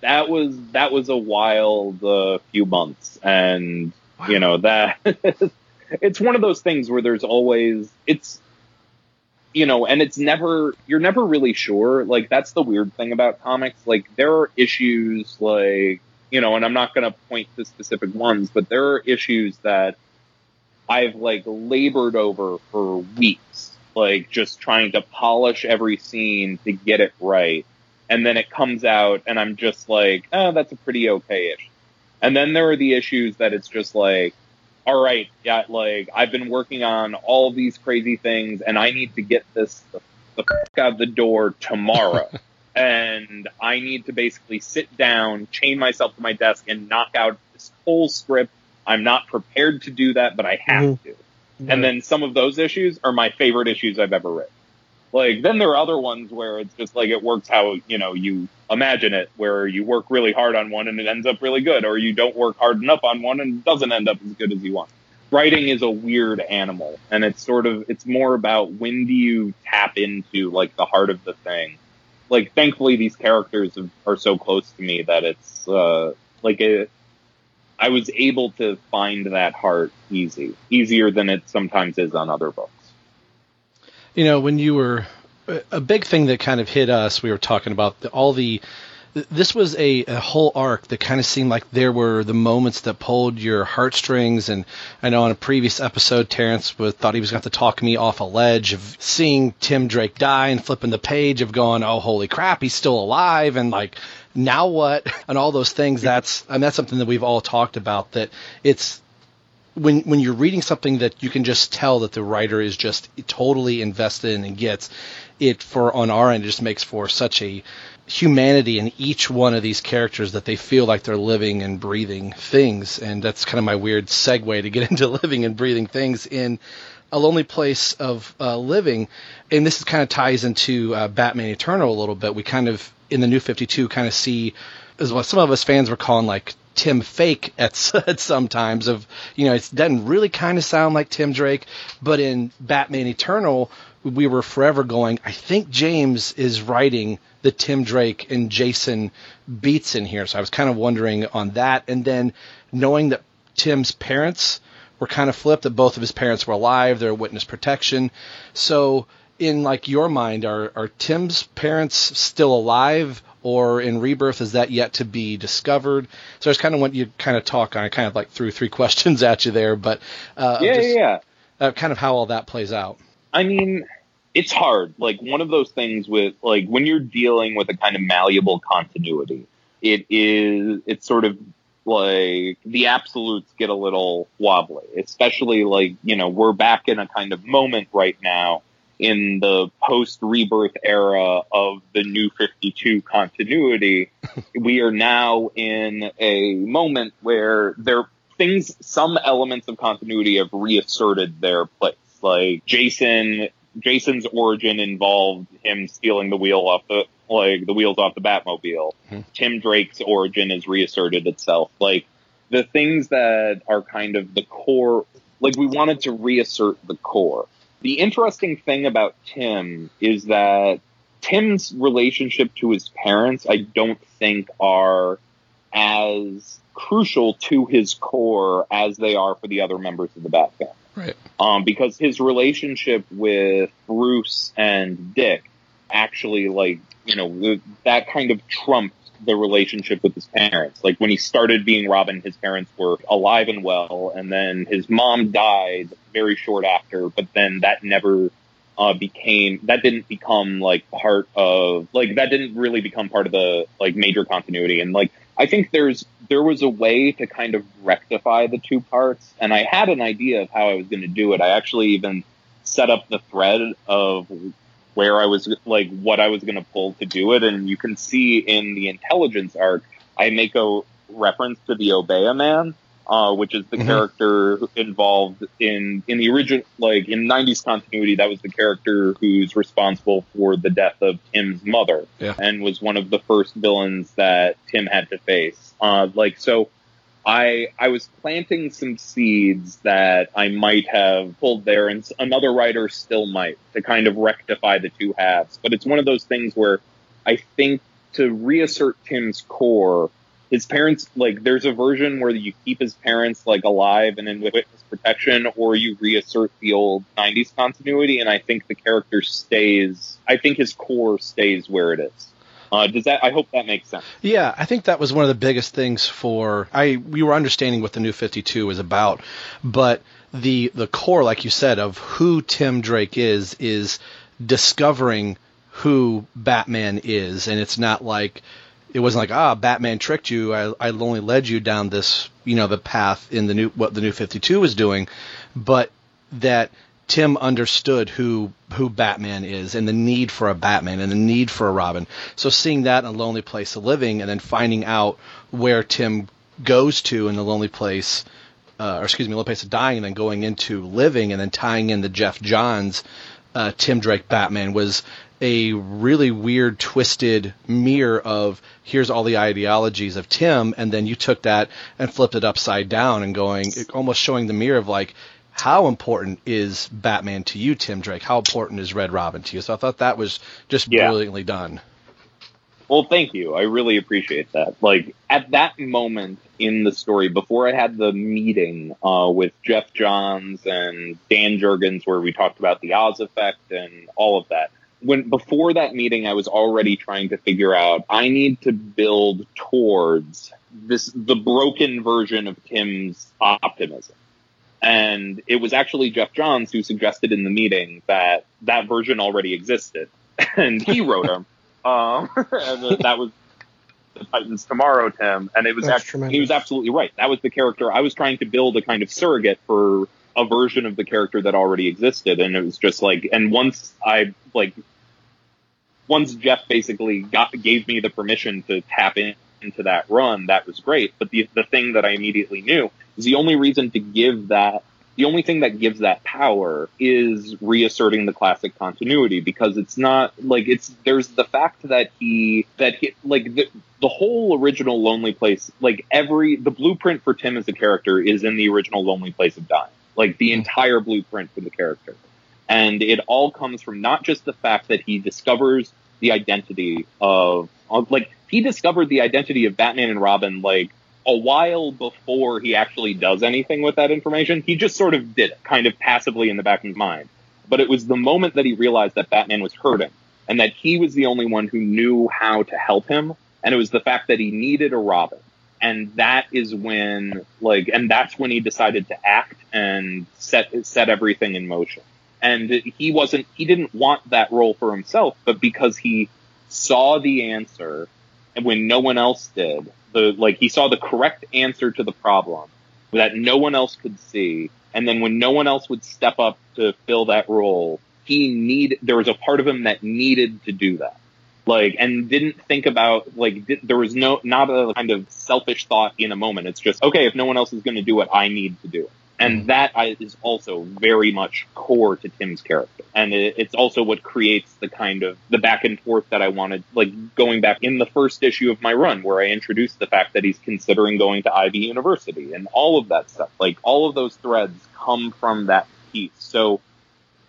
That was a wild few months, and wow. You know that it's one of those things where there's always, it's, you know, and it's never, you're never really sure. Like that's the weird thing about comics. Like there are issues like, you know, and I'm not going to point to specific ones, but there are issues that I've like labored over for weeks, like just trying to polish every scene to get it right. And then it comes out and I'm just like, oh, that's a pretty okay issue. And then there are the issues that it's just like, all right, yeah, like I've been working on all these crazy things and I need to get this the fuck out of the door tomorrow. And I need to basically sit down, chain myself to my desk, and knock out this whole script. I'm not prepared to do that, but I have to. Mm-hmm. And then some of those issues are my favorite issues I've ever read. Like, then there are other ones where it's just like it works how, you know, you imagine it, where you work really hard on one and it ends up really good, or you don't work hard enough on one and it doesn't end up as good as you want. Writing is a weird animal, and it's sort of, it's more about when do you tap into, like, the heart of the thing. Like, thankfully, these characters are so close to me that it's, I was able to find that heart easier than it sometimes is on other books. You know, when you were, a big thing that kind of hit us, we were talking about this was a whole arc that kind of seemed like there were the moments that pulled your heartstrings. And I know on a previous episode, Terrence thought he was going to have to talk me off a ledge of seeing Tim Drake die and flipping the page of going, oh, holy crap, he's still alive. And like, now what? And all those things. That's something that we've all talked about, that it's, when you're reading something that you can just tell that the writer is just totally invested in and gets it, for on our end, it just makes for such a humanity in each one of these characters that they feel like they're living and breathing things. And that's kind of my weird segue to get into living and breathing things in a lonely place of living. And this kind of ties into Batman Eternal a little bit. We kind of, in the New 52, kind of see, as what some of us fans were calling like Tim Fake at sometimes, of, you know, it doesn't really kind of sound like Tim Drake, but in Batman Eternal, we were forever going, I think James is writing the Tim Drake and Jason beats in here. So I was kind of wondering on that. And then knowing that Tim's parents were kind of flipped, that both of his parents were alive, they're witness protection. So in like your mind, are Tim's parents still alive or in rebirth? Is that yet to be discovered? So I just kind of want you to kind of talk on, I kind of like threw 3 questions at you there, but kind of how all that plays out. I mean, it's hard. Like, one of those things with, like, when you're dealing with a kind of malleable continuity, it's sort of like the absolutes get a little wobbly, especially like, you know, we're back in a kind of moment right now in the post-rebirth era of the New 52 continuity. We are now in a moment where some elements of continuity have reasserted their place. Like Jason's origin involved him stealing the wheel off the like the wheels off the Batmobile. Mm-hmm. Tim Drake's origin has reasserted itself. Like, the things that are kind of the core, like, we wanted to reassert the core. The interesting thing about Tim is that Tim's relationship to his parents, I don't think, are as crucial to his core as they are for the other members of the Bat family. Right. Because his relationship with Bruce and Dick actually, like, you know, that kind of trumped the relationship with his parents. Like, when he started being Robin, his parents were alive and well, and then his mom died very short after, but then that never didn't really become part of the, like, major continuity. And, like, I think there was a way to kind of rectify the two parts, and I had an idea of how I was going to do it. I actually even set up the thread of where I was, like, what I was going to pull to do it, and you can see in the intelligence arc, I make a reference to the Obeah Man, which is the mm-hmm. character involved in the original, like, in 90s continuity, that was the character who's responsible for the death of Tim's mother, yeah. and was one of the first villains that Tim had to face. So I was planting some seeds that I might have pulled there, and another writer still might, to kind of rectify the two halves. But it's one of those things where I think to reassert Tim's core, his parents, like, there's a version where you keep his parents, like, alive and in witness protection, or you reassert the old 90s continuity, and I think the character stays, I think his core stays where it is. I hope that makes sense. Yeah, I think that was one of the biggest things we were understanding what the New 52 is about, but the core, like you said, of who Tim Drake is discovering who Batman is, and it's not like, it wasn't like, Batman tricked you, I only led you down this, you know, the path in what the New 52 was doing, but that Tim understood who Batman is, and the need for a Batman and the need for a Robin. So seeing that in A Lonely Place, A Living, and then finding out where Tim goes to in A Lonely Place of Dying, and then going into Living, and then tying in the Geoff Johns, Tim Drake Batman, was a really weird, twisted mirror of here's all the ideologies of Tim, and then you took that and flipped it upside down and going, almost showing the mirror of, like, how important is Batman to you, Tim Drake? How important is Red Robin to you? So I thought that was just brilliantly done. Well, thank you. I really appreciate that. Like, at that moment in the story, before I had the meeting with Geoff Johns and Dan Jurgens, where we talked about the Oz effect and all of that, before that meeting, I was already trying to figure out, I need to build towards the broken version of Tim's optimism. And it was actually Geoff Johns who suggested in the meeting that that version already existed. And he wrote him. And that was the Titans Tomorrow, Tim. And it was he was absolutely right. That was the character. I was trying to build a kind of surrogate for a version of the character that already existed. And it was just like, and once Geoff basically gave me the permission to tap into that run, that was great. But the thing that I immediately knew is the only thing that gives that power is reasserting the classic continuity, because it's not like there's the fact that the whole original Lonely Place, like, the blueprint for Tim as a character is in the original Lonely Place of Dying, like, the entire blueprint for the character. And it all comes from not just the fact that he discovers the identity he discovered the identity of Batman and Robin, like, a while before he actually does anything with that information. He just sort of did it, kind of passively in the back of his mind. But it was the moment that he realized that Batman was hurting, and that he was the only one who knew how to help him, and it was the fact that he needed a Robin. And that is when, like, and that's when he decided to act and set everything in motion. And he didn't want that role for himself, but because he saw the answer, and when no one else did, he saw the correct answer to the problem that no one else could see, and then when no one else would step up to fill that role, there was a part of him that needed to do that, like, and didn't think about, like, there was not a kind of selfish thought in a moment. It's just, okay, if no one else is going to do it, I need to do it. And that is also very much core to Tim's character. And it's also what creates the kind of the back and forth that I wanted, like going back in the first issue of my run where I introduced the fact that he's considering going to Ivy University and all of that stuff. Like all of those threads come from that piece. So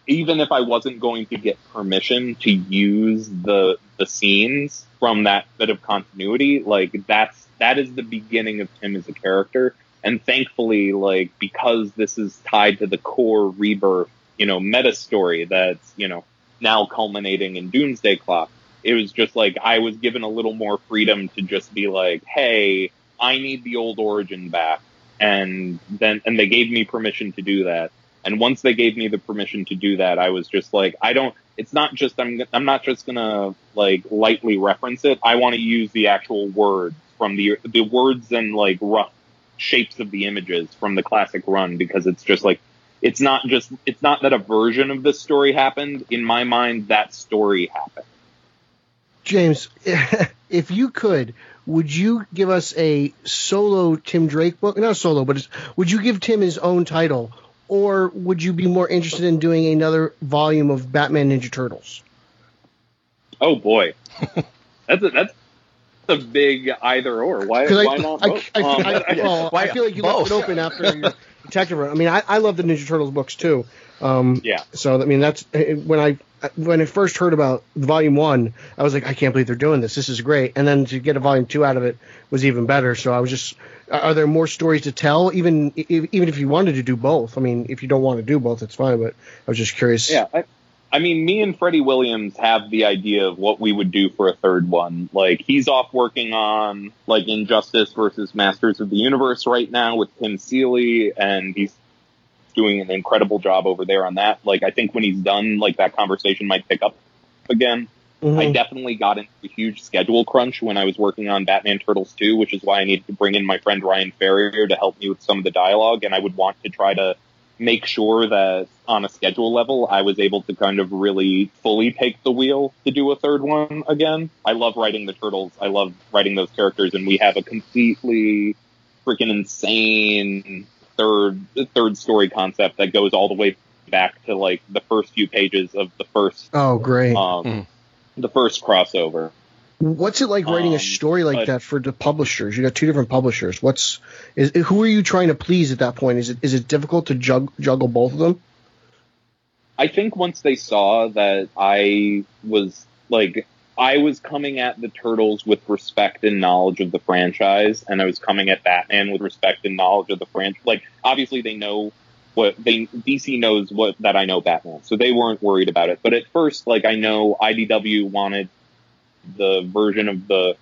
even if I wasn't going to get permission to use the scenes from that bit of continuity, like that is the beginning of Tim as a character. And thankfully, like, because this is tied to the core Rebirth, you know, meta story that's, you know, now culminating in Doomsday Clock, it was just like I was given a little more freedom to just be like, hey, I need the old origin back. And they gave me permission to do that. And once they gave me the permission to do that, I was just like, I'm not just gonna like lightly reference it. I want to use the actual words from the words and like rough shapes of the images from the classic run, because it's just like it's not that a version of this story happened. In my mind, that story happened. James, if you could, would you give us a solo Tim Drake book? Not solo, but would you give Tim his own title, or would you be more interested in doing another volume of Batman Ninja Turtles? Oh boy, that's a big either or. Why not both? I feel like you left it open after your detective run. I mean, I love the Ninja Turtles books too. Yeah. So I mean, that's when I first heard about Volume 1, I was like, I can't believe they're doing this. This is great. And then to get a Volume 2 out of it was even better. So I was just, are there more stories to tell? Even if you wanted to do both. I mean, if you don't want to do both, it's fine. But I was just curious. Yeah. I mean, me and Freddie Williams have the idea of what we would do for a third one. Like, he's off working on, like, Injustice versus Masters of the Universe right now with Tim Seeley, and he's doing an incredible job over there on that. Like, I think when he's done, like, that conversation might pick up again. Mm-hmm. I definitely got into a huge schedule crunch when I was working on Batman Turtles 2, which is why I needed to bring in my friend Ryan Ferrier to help me with some of the dialogue, and I would want to try to make sure that on a schedule level I was able to kind of really fully take the wheel to do a third one again. I love writing the Turtles. I love writing those characters, and we have a completely freaking insane third story concept that goes all the way back to like the first few pages of the first the first crossover. What's it like writing a story like that for the publishers? You got two different publishers. Who are you trying to please at that point? Is it difficult to juggle both of them? I think once they saw that I was coming at the Turtles with respect and knowledge of the franchise, and I was coming at Batman with respect and knowledge of the franchise. Like, obviously they know DC knows that I know Batman, so they weren't worried about it. But at first, like, I know IDW wanted the version of the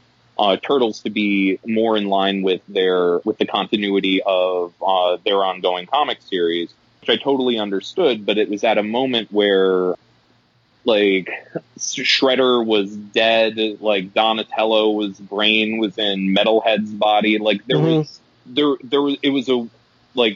Turtles to be more in line with the continuity of their ongoing comic series, which I totally understood. But it was at a moment where, like, Shredder was dead, like Donatello's brain was in Metalhead's body, like it was a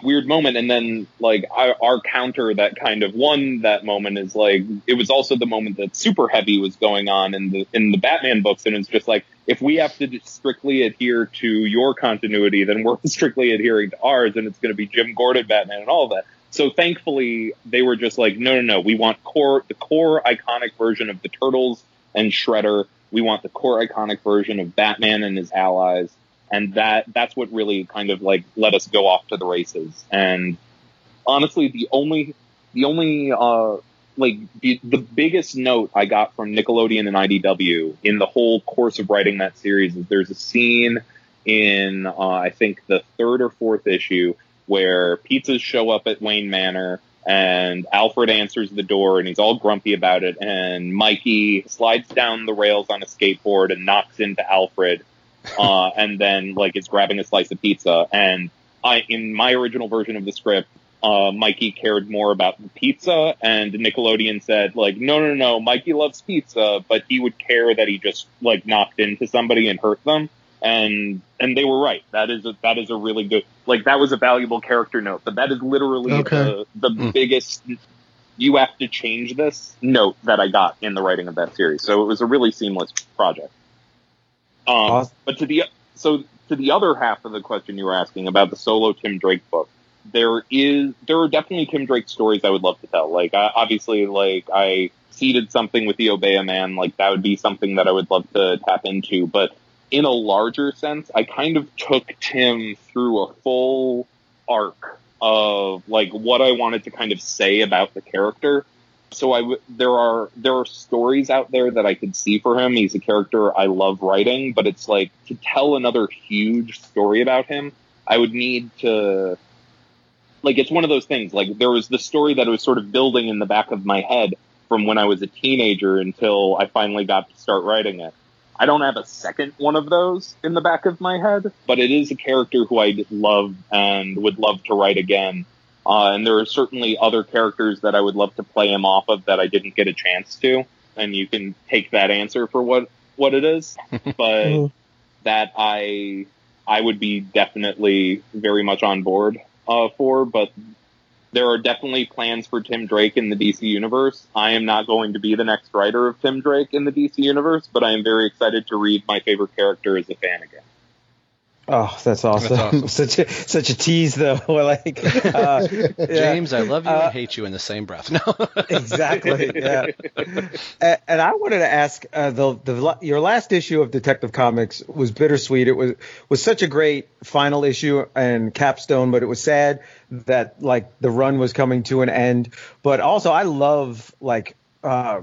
weird moment. And then, like, our counter that kind of won that moment is, like, it was also the moment that Super Heavy was going on in the Batman books, and it's just like, if we have to strictly adhere to your continuity, then we're strictly adhering to ours, and it's going to be Jim Gordon Batman and all that. So thankfully they were just like, no, we want the core iconic version of the Turtles and Shredder. We want the core iconic version of Batman and his allies. And that's what really kind of, like, let us go off to the races. And honestly, the biggest note I got from Nickelodeon and IDW in the whole course of writing that series is there's a scene in, I think, the third or fourth issue where pizzas show up at Wayne Manor, and Alfred answers the door, and he's all grumpy about it, and Mikey slides down the rails on a skateboard and knocks into Alfred. And then, like, it's grabbing a slice of pizza. And in my original version of the script, Mikey cared more about the pizza, and Nickelodeon said, like, no, Mikey loves pizza, but he would care that he just, like, knocked into somebody and hurt them. And they were right. That is a really good, like, that was a valuable character note, but that is literally the biggest, you have to change this note that I got in the writing of that series. So it was a really seamless project. But to the other half of the question you were asking about the solo Tim Drake book, there are definitely Tim Drake stories I would love to tell. Like, I seeded something with the Obeah Man. Like, that would be something that I would love to tap into. But in a larger sense, I kind of took Tim through a full arc of, like, what I wanted to kind of say about the character. So there are stories out there that I could see for him. He's a character I love writing, but it's like, to tell another huge story about him, I would need to, like, it's one of those things. Like, there was the story that I was sort of building in the back of my head from when I was a teenager until I finally got to start writing it. I don't have a second one of those in the back of my head, but it is a character who I love and would love to write again. And there are certainly other characters that I would love to play him off of that I didn't get a chance to. And you can take that answer for what it is. But that I would be definitely very much on board for. But there are definitely plans for Tim Drake in the DC universe. I am not going to be the next writer of Tim Drake in the DC universe, but I am very excited to read my favorite character as a fan again. Oh, that's awesome. Such a tease, though. Like, yeah. James, I love you and hate you in the same breath. No. Exactly. Yeah. And I wanted to ask, your last issue of Detective Comics was bittersweet. It was such a great final issue and capstone, but it was sad that, like, the run was coming to an end. But also, I love, like,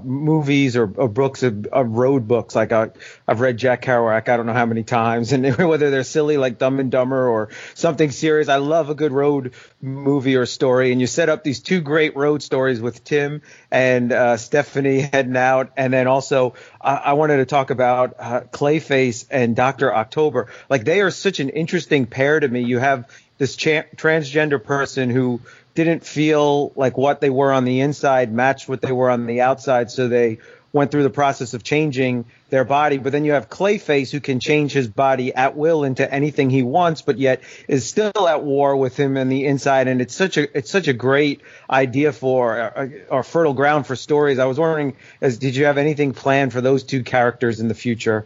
movies or books of road books. Like, I've read Jack Kerouac I don't know how many times, and whether they're silly like Dumb and Dumber or something serious, I love a good road movie or story. And you set up these two great road stories with Tim and Stephanie heading out, and then also I wanted to talk about Clayface and Dr. October. Like, they are such an interesting pair to me. You have this transgender person who didn't feel like what they were on the inside matched what they were on the outside, so they went through the process of changing their body. But then you have Clayface, who can change his body at will into anything he wants, but yet is still at war with him on the inside. And it's such a great idea for or fertile ground for stories. I was wondering, did you have anything planned for those two characters in the future?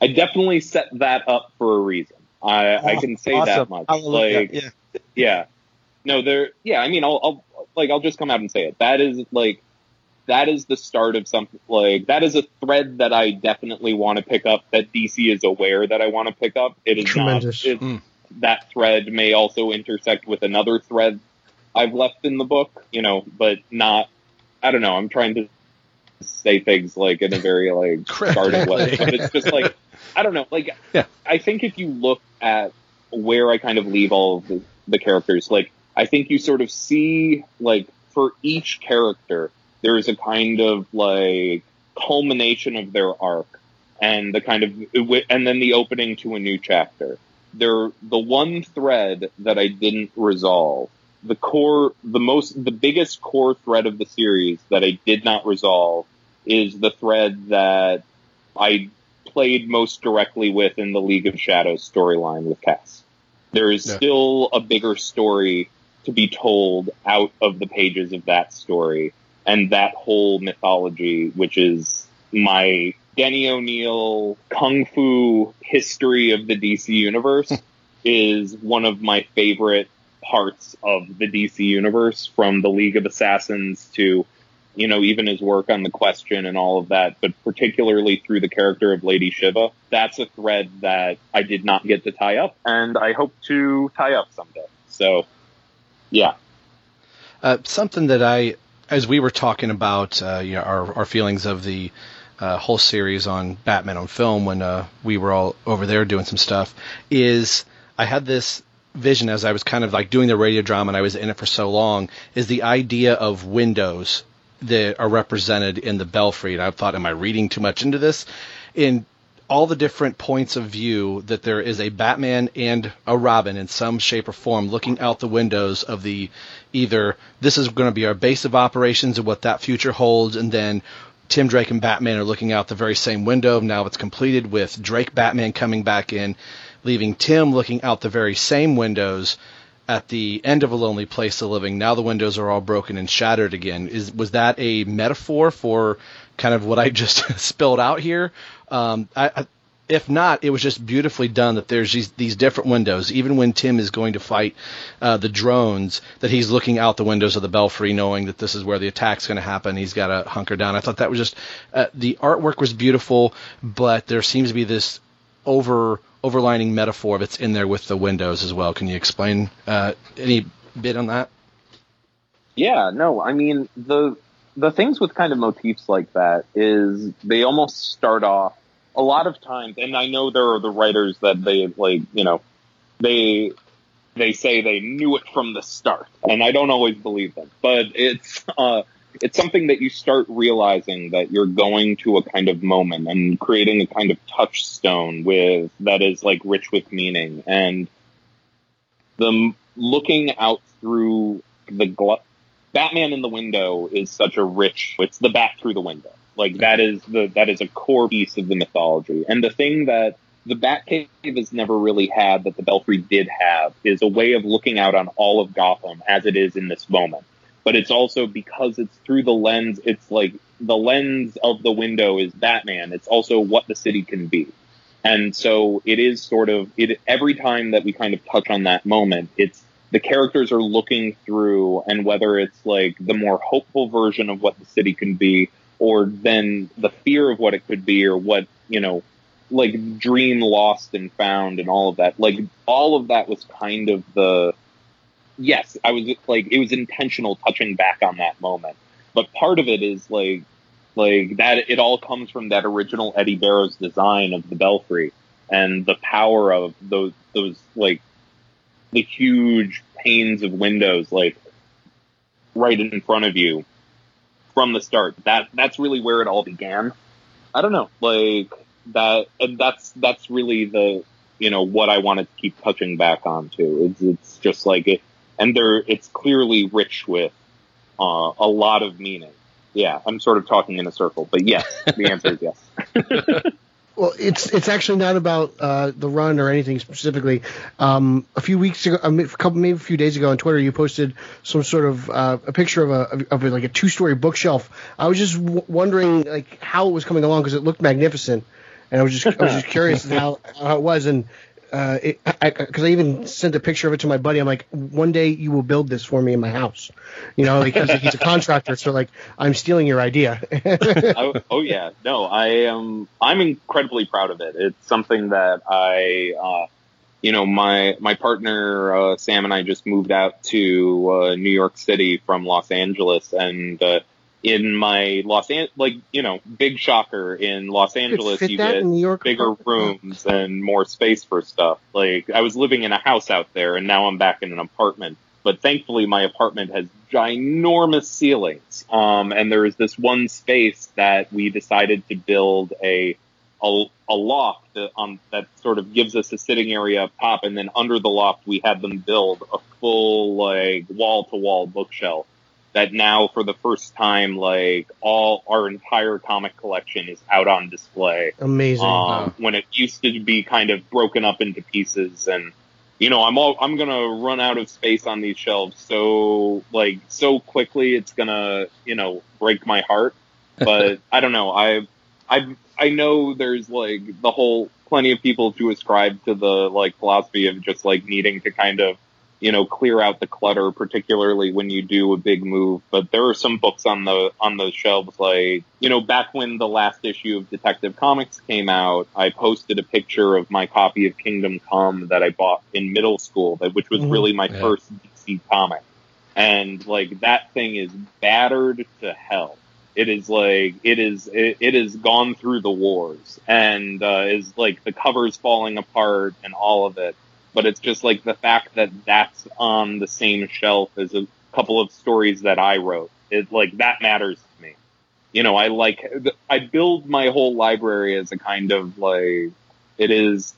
I definitely set that up for a reason. I can say awesome. That much. Like, that. Yeah. Yeah. No, there. Yeah, I mean, I'll just come out and say it. That is the start of something. Like, that is a thread that I definitely want to pick up. That DC is aware that I want to pick up. It is tremendous. That thread may also intersect with another thread I've left in the book, you know, but not. I don't know. I'm trying to say things like in a very like guarded way, but it's just like I don't know. Like, yeah. I think if you look at where I kind of leave all of the characters, like. I think you sort of see, like, for each character, there is a kind of, like, culmination of their arc and the kind of, and then the opening to a new chapter. The one thread that I didn't resolve, the biggest core thread of the series that I did not resolve is the thread that I played most directly with in the League of Shadows storyline with Cass. There is still a bigger story to be told out of the pages of that story and that whole mythology, which is my Denny O'Neil kung fu history of the DC universe is one of my favorite parts of the DC universe, from the League of Assassins to, you know, even his work on The Question and all of that, but particularly through the character of Lady Shiva. That's a thread that I did not get to tie up, and I hope to tie up someday. So yeah. Something that as we were talking about, you know, our feelings of the whole series on Batman on Film when we were all over there doing some stuff, is I had this vision as I was kind of like doing the radio drama and I was in it for so long, is the idea of windows that are represented in the belfry. And I thought, am I reading too much into this? In all the different points of view that there is a Batman and a Robin in some shape or form looking out the windows of the either this is going to be our base of operations and what that future holds, and then Tim Drake and Batman are looking out the very same window. Now it's completed with Drake Batman coming back in, leaving Tim looking out the very same windows at the end of A Lonely Place to Living. Now the windows are all broken and shattered again. Was that a metaphor for kind of what I just spilled out here? If not, it was just beautifully done that there's these different windows. Even when Tim is going to fight the drones, that he's looking out the windows of the Belfry, knowing that this is where the attack's going to happen. He's got to hunker down. I thought that was just the artwork was beautiful, but there seems to be this overlining metaphor that's in there with the windows as well. Can you explain any bit on that? Yeah, no, I mean, the things with kind of motifs like that is they almost start off a lot of times, and I know there are the writers that they like, you know, they say they knew it from the start, and I don't always believe them, but it's something that you start realizing that you're going to a kind of moment and creating a kind of touchstone with that is like rich with meaning, and the looking out through the Batman in the window is such a rich. It's the bat through the window. Like that is a core piece of the mythology. And the thing that the Batcave has never really had that the Belfry did have is a way of looking out on all of Gotham as it is in this moment. But it's also because it's through the lens, it's like the lens of the window is Batman. It's also what the city can be. And so it is sort of it every time that we kind of touch on that moment, it's the characters are looking through, and whether it's like the more hopeful version of what the city can be, or then the fear of what it could be, or what, you know, like dream lost and found and all of that. Like, all of that was kind of the, yes, I was like, it was intentional touching back on that moment. But part of it is like that it all comes from that original Eddy Barrows design of the Belfry and the power of those like, the huge panes of windows, like, right in front of you from the start. That's really where it all began. I don't know, like, that's really the, you know, what I wanted to keep touching back on to. It's just like, it's clearly rich with a lot of meaning. Yeah, I'm sort of talking in a circle, but yes, the answer is yes. Well, it's actually not about the run or anything specifically. A few weeks ago, a few days ago on Twitter, you posted some sort of a picture of like a 2-story bookshelf. I was just wondering like how it was coming along because it looked magnificent, and I was just curious how it was. And because I even sent a picture of it to my buddy. I'm like, one day you will build this for me in my house. You know, like, he's a contractor, so like, I'm stealing your idea. Oh yeah, no, I'm incredibly proud of it. It's something that I, you know, my partner Sam and I just moved out to New York City from Los Angeles, and in my like, you know, big shocker in Los Angeles, you get bigger rooms and more space for stuff. Like, I was living in a house out there, and now I'm back in an apartment. But thankfully, my apartment has ginormous ceilings. And there is this one space that we decided to build a loft that sort of gives us a sitting area up top. And then under the loft, we had them build a full, like, wall-to-wall bookshelf. That now, for the first time, like, all our entire comic collection is out on display. Amazing. Wow. When it used to be kind of broken up into pieces, and you know, I'm gonna run out of space on these shelves so quickly. It's gonna, you know, break my heart. But I don't know. I know there's like the whole plenty of people to ascribe to the like philosophy of just like needing to kind of, you know, clear out the clutter, particularly when you do a big move. But there are some books on the shelves, like, you know, back when the last issue of Detective Comics came out, I posted a picture of my copy of Kingdom Come that I bought in middle school, which was really my first DC comic. And like, that thing is battered to hell. It is like, it has gone through the wars, and is like the covers falling apart and all of it. But it's just like the fact that that's on the same shelf as a couple of stories that I wrote. It like that matters to me. You know, I build my whole library as a kind of like it's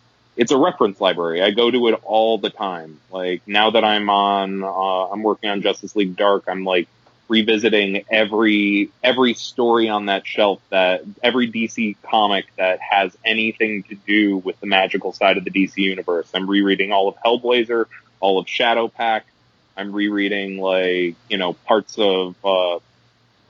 a reference library. I go to it all the time. Like, now that I'm working on Justice League Dark, I'm like revisiting every story on that shelf, that every DC comic that has anything to do with the magical side of the DC universe. I'm rereading all of Hellblazer, all of Shadowpack. I'm rereading, like, you know, parts of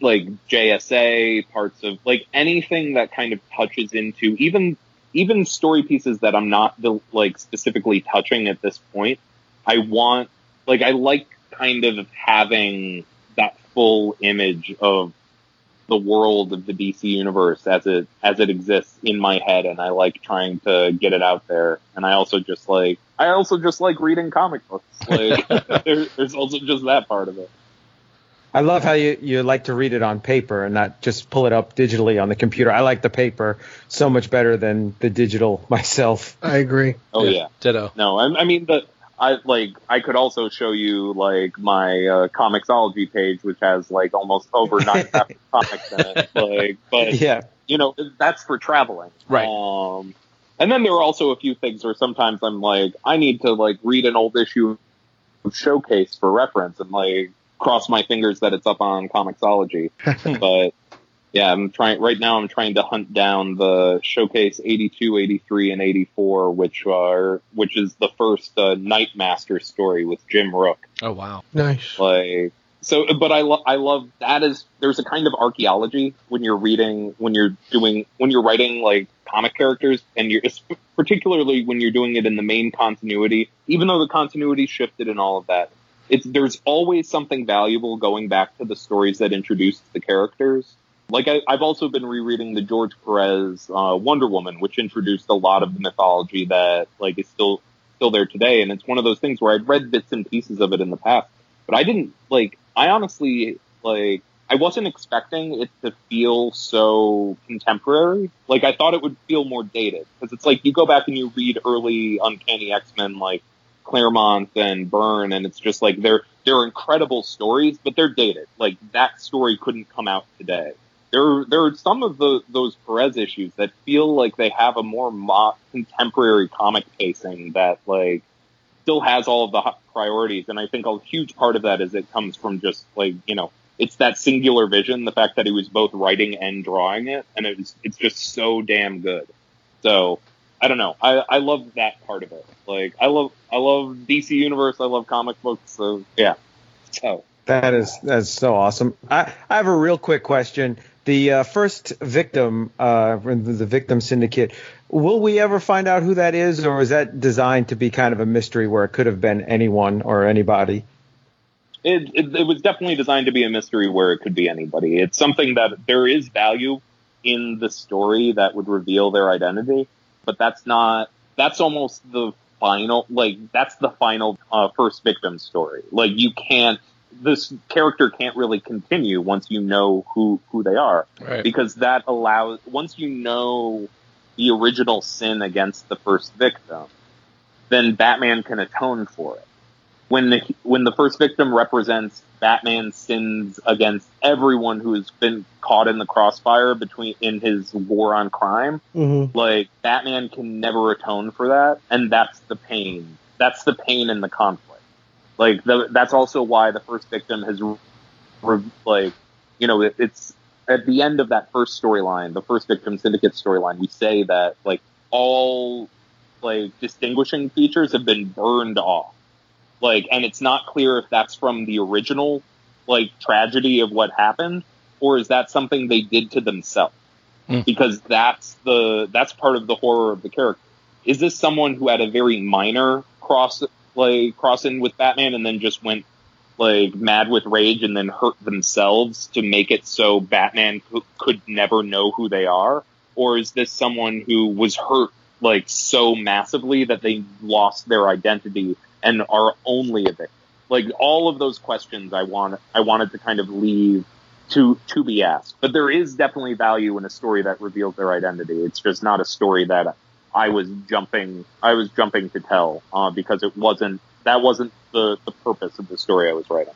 like JSA, parts of like anything that kind of touches into even even story pieces that I'm not like specifically touching at this point, I want, like, I like kind of having that full image of the world of the DC universe as it exists in my head, and I like trying to get it out there. And I also just like reading comic books. Like, there's also just that part of it. I love how you like to read it on paper and not just pull it up digitally on the computer. I like the paper so much better than the digital myself. I agree. Oh yeah. Ditto. No, I mean, but I could also show you like my Comixology page, which has like almost over 9,000 comics in it. Like, but yeah, you know, that's for traveling. Right. And then there are also a few things where sometimes I'm like, I need to like read an old issue of Showcase for reference, and like, cross my fingers that it's up on Comixology. But yeah, I'm trying to hunt down the Showcase 82, 83 and 84, which is the first Nightmaster story with Jim Rook. Oh wow. Nice. Like, so, but I love that is, there's a kind of archaeology when you're reading, when you're writing like comic characters, and you're particularly when you're doing it in the main continuity, even though the continuity shifted and all of that. There's always something valuable going back to the stories that introduced the characters. Like, I've also been rereading the George Perez Wonder Woman, which introduced a lot of the mythology that like is still there today. And it's one of those things where I'd read bits and pieces of it in the past, but I didn't like. I honestly like. I wasn't expecting it to feel so contemporary. Like, I thought it would feel more dated, because it's like you go back and you read early Uncanny X-Men, like Claremont and Byrne, and it's just like they're incredible stories, but they're dated. Like, that story couldn't come out today. There are some of those Perez issues that feel like they have a more contemporary comic pacing that like still has all of the hot priorities, and I think a huge part of that is it comes from just like, you know, it's that singular vision, the fact that he was both writing and drawing it, and it's just so damn good. So I don't know. I love that part of it. Like, I love DC Universe. I love comic books. So yeah. So that's so awesome. I have a real quick question. The first victim, the victim syndicate. Will we ever find out who that is, or is that designed to be kind of a mystery where it could have been anyone or anybody? It was definitely designed to be a mystery where it could be anybody. It's something that there is value in the story that would reveal their identity. But that's almost the final, like, that's the final first victim story. Like, this character can't really continue once you know who they are. Right. Because that allows, once you know the original sin against the first victim, then Batman can atone for it. When the first victim represents Batman's sins against everyone who has been caught in the crossfire in his war on crime, mm-hmm. like, Batman can never atone for that, and that's the pain. That's the pain in the conflict. Like, that's also why the first victim has, like, you know, it's at the end of that first storyline, the first victim syndicate storyline. We say that like all like distinguishing features have been burned off. Like, and it's not clear if that's from the original, like, tragedy of what happened, or is that something they did to themselves? Mm. Because that's part of the horror of the character. Is this someone who had a very minor cross in with Batman and then just went, like, mad with rage and then hurt themselves to make it so Batman could never know who they are? Or is this someone who was hurt, like, so massively that they lost their identity and are only a victim? Like, all of those questions I wanted to kind of leave to be asked. But there is definitely value in a story that reveals their identity. It's just not a story that I was jumping to tell, because that wasn't the purpose of the story I was writing.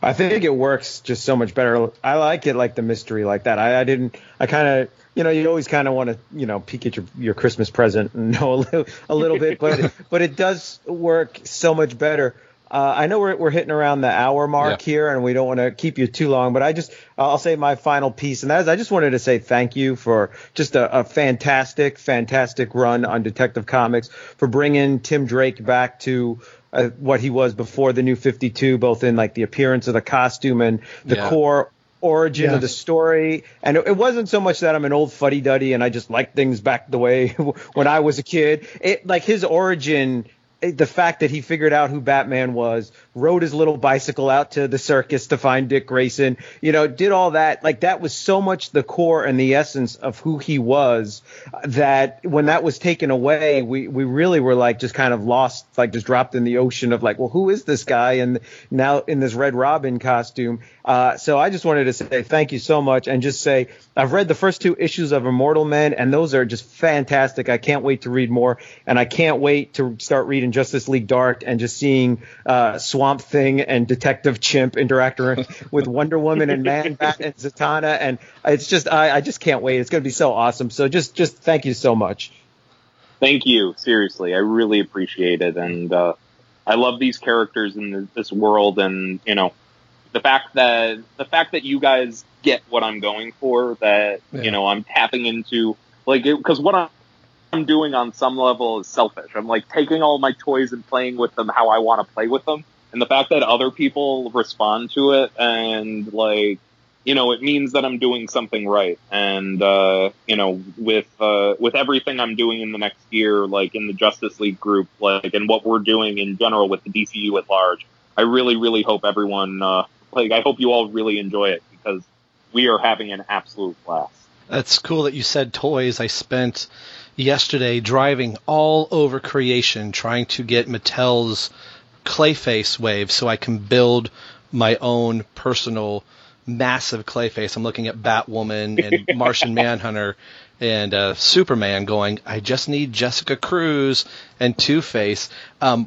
I think it works just so much better. I like it, like the mystery like that. I kind of, you know, you always kind of want to, you know, peek at your Christmas present and know a little bit, but it does work so much better. I know we're hitting around the hour mark here, and we don't want to keep you too long, but I'll say my final piece, and that is I just wanted to say thank you for just a fantastic, fantastic run on Detective Comics, for bringing Tim Drake back to what he was before the New 52, both in like the appearance of the costume and the core origin of the story. And it wasn't so much that I'm an old fuddy-duddy and I just like things back the way when I was a kid. It, like, his origin, the fact that he figured out who Batman was, rode his little bicycle out to the circus to find Dick Grayson, you know, did all that. Like, that was so much the core and the essence of who he was that when that was taken away, we really were like just kind of lost, like just dropped in the ocean of like, well, who is this guy? And now in this Red Robin costume. So I just wanted to say thank you so much and just say I've read the first two issues of Immortal Men, and those are just fantastic. I can't wait to read more, and I can't wait to start reading Justice League Dark and just seeing Swamp Thing and Detective Chimp interacting with Wonder Woman and Man Bat and Zatanna, and it's just I just can't wait. It's going to be so awesome. So just thank you so much. Thank you. Seriously, I really appreciate it, and I love these characters in this world, and you know. The fact that you guys get what I'm going for, that, you know, I'm tapping into, like, because what I'm doing on some level is selfish. I'm, like, taking all my toys and playing with them how I want to play with them. And the fact that other people respond to it and, like, you know, it means that I'm doing something right. And, you know, with everything I'm doing in the next year, like, in the Justice League group, like, and what we're doing in general with the DCU at large, I really, really hope everyone... Like, I hope you all really enjoy it, because we are having an absolute blast. That's cool that you said toys. I spent yesterday driving all over creation trying to get Mattel's Clayface wave so I can build my own personal massive Clayface. I'm looking at Batwoman and Martian Manhunter and Superman going, I just need Jessica Cruz and Two-Face.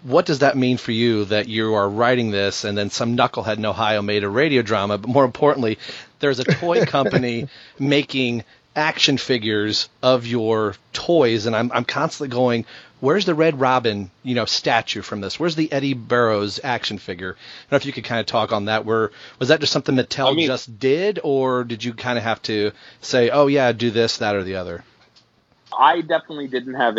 What does that mean for you that you are writing this and then some knucklehead in Ohio made a radio drama? But more importantly, there's a toy company making action figures of your toys. And I'm constantly going, where's the Red Robin, you know, statue from this? Where's the Eddy Barrows action figure? I don't know if you could kind of talk on that. Was that just something Mattel just did, or did you kind of have to say, oh, yeah, do this, that, or the other? I definitely didn't have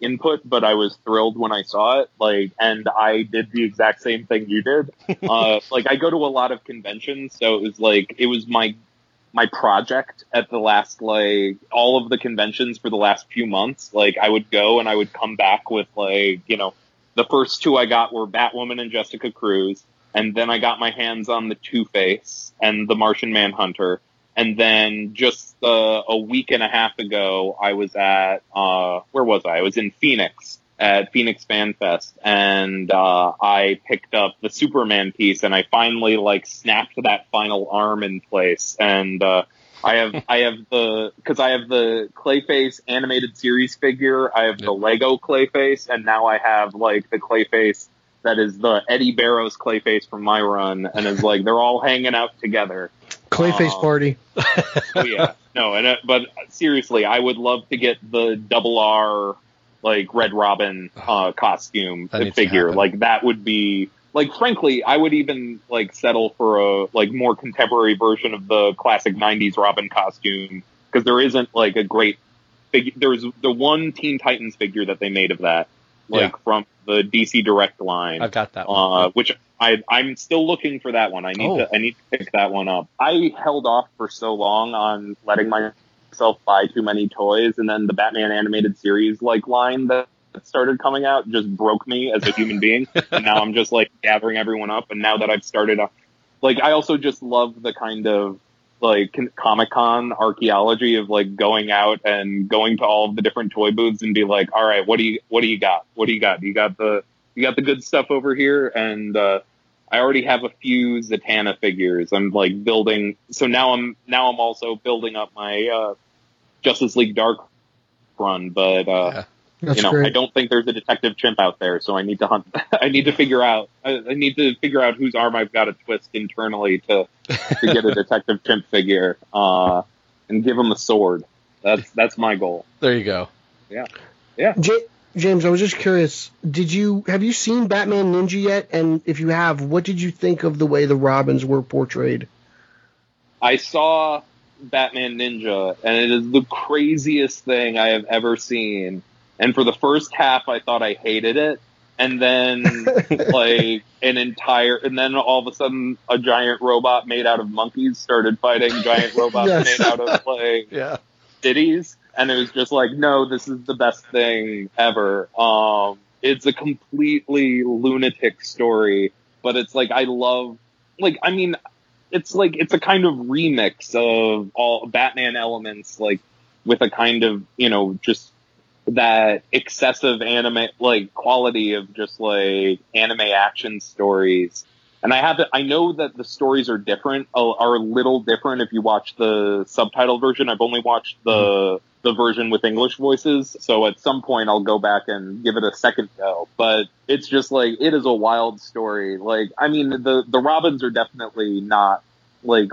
input, but I was thrilled when I saw it. Like, and I did the exact same thing you did. Like, I go to a lot of conventions, so it was my project at the last, like, all of the conventions for the last few months. Like, I would go and I would come back with, like, you know, the first two I got were Batwoman and Jessica Cruz, and then I got my hands on the Two-Face and the Martian Manhunter, and then just a week and a half ago, I was at, where was I? I was in Phoenix at Phoenix Fan Fest, and I picked up the Superman piece, and I finally, like, snapped that final arm in place, and I have the Clayface animated series figure, I have the Lego Clayface, and now I have, like, the Clayface that is the Eddy Barrows Clayface from my run, and it's like, they're all hanging out together. Clayface party. Oh, yeah. No, and but seriously, I would love to get the double R, like, Red Robin costume figure. Like, that would be, like, frankly, I would even, like, settle for a, like, more contemporary version of the classic 90s Robin costume, because there isn't, like, a great figure. There's the one Teen Titans figure that they made of that, like, from the DC Direct line. I've got that one. Which I'm still looking for that one. I need to pick that one up. I held off for so long on letting myself buy too many toys, and then the Batman animated series, like, line that started coming out just broke me as a human being, and now I'm just, like, gathering everyone up, and now that I've started up, like, I also just love the kind of, like, Comic-Con archaeology of, like, going out and going to all of the different toy booths and be like, all right, what do you got? You got the good stuff over here, and I already have a few Zatanna figures. I'm, like, building, so now I'm also building up my Justice League Dark run, but you know, great. I don't think there's a Detective Chimp out there, so I need to hunt. I need to figure out whose arm I've got to twist internally to get a Detective Chimp figure and give him a sword. That's my goal. There you go. Yeah. James, I was just curious. Have you seen Batman Ninja yet? And if you have, what did you think of the way the Robins were portrayed? I saw Batman Ninja, and it is the craziest thing I have ever seen. And for the first half, I thought I hated it, and then like and then all of a sudden a giant robot made out of monkeys started fighting giant robots made out of like cities, and it was just like, no, this is the best thing ever. It's a completely lunatic story, but it's like, I love, like, I mean, it's like, it's a kind of remix of all Batman elements, like with a kind of, you know, just that excessive anime like quality of just like anime action stories. And I know that the stories are different, are a little different if you watch the subtitle version. I've only watched the version with English voices, so at some point I'll go back and give it a second go. But it's just like, it is a wild story. Like, I mean, the Robins are definitely not like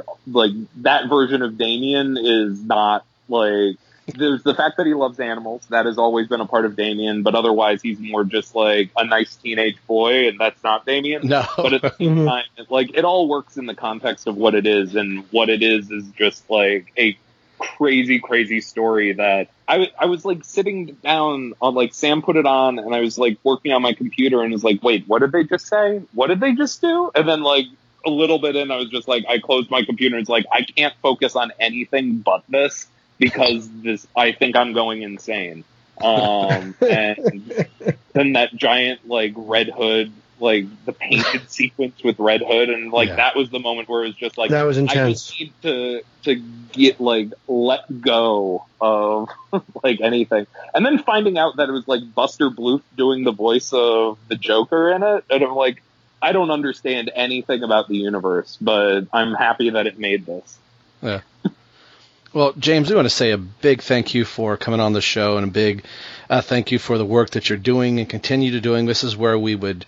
that version of Damien is not like. There's the fact that he loves animals. That has always been a part of Damien, but otherwise he's more just like a nice teenage boy, and that's not Damien. No. But at the same time, like, it all works in the context of what it is, and what it is just like a crazy, crazy story that I was like sitting down on, like, Sam put it on, and I was like working on my computer and was like, wait, what did they just say? What did they just do? And then like a little bit in, I was just like, I closed my computer and it's like, I can't focus on anything but this. Because this, I think I'm going insane. And then that giant, like, Red Hood, like, the painted sequence with Red Hood, and, like, that was the moment where it was just, like... That was intense. I just need to get, like, let go of, like, anything. And then finding out that it was, like, Buster Bluth doing the voice of the Joker in it, and I'm like, I don't understand anything about the universe, but I'm happy that it made this. Yeah. Well, James, we want to say a big thank you for coming on the show, and a big thank you for the work that you're doing and continue to doing. This is where we would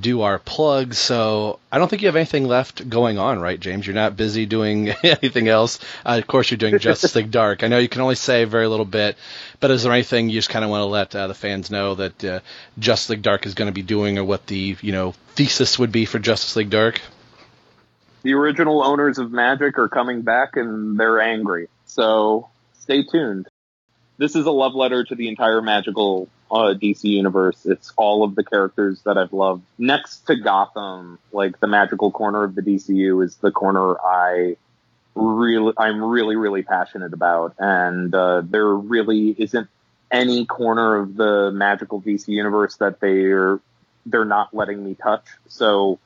do our plugs. So I don't think you have anything left going on, right, James? You're not busy doing anything else. Of course, you're doing Justice League Dark. I know you can only say very little bit, but is there anything you just kind of want to let the fans know that Justice League Dark is going to be doing, or what the, you know, thesis would be for Justice League Dark? The original owners of Magic are coming back, and they're angry. So stay tuned. This is a love letter to the entire magical DC universe. It's all of the characters that I've loved. Next to Gotham, like, the magical corner of the DCU is the corner I'm really, really passionate about. And there really isn't any corner of the magical DC universe that they're not letting me touch. So,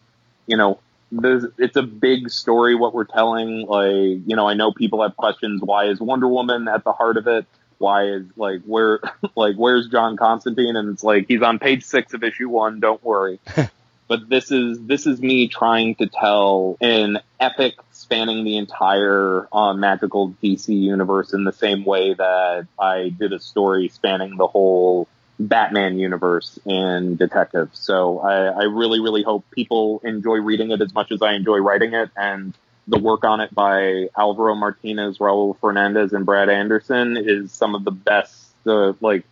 you know, it's a big story what we're telling. Like, you know, I know people have questions. Why is Wonder Woman at the heart of it? Why is, like, where's John Constantine? And it's like, he's on page 6 of issue 1. Don't worry. But this is me trying to tell an epic spanning the entire magical DC universe in the same way that I did a story spanning the whole Batman universe and Detective. So I really, really hope people enjoy reading it as much as I enjoy writing it, and the work on it by Alvaro Martinez, Raul Fernandez, and Brad Anderson is some of the best. Like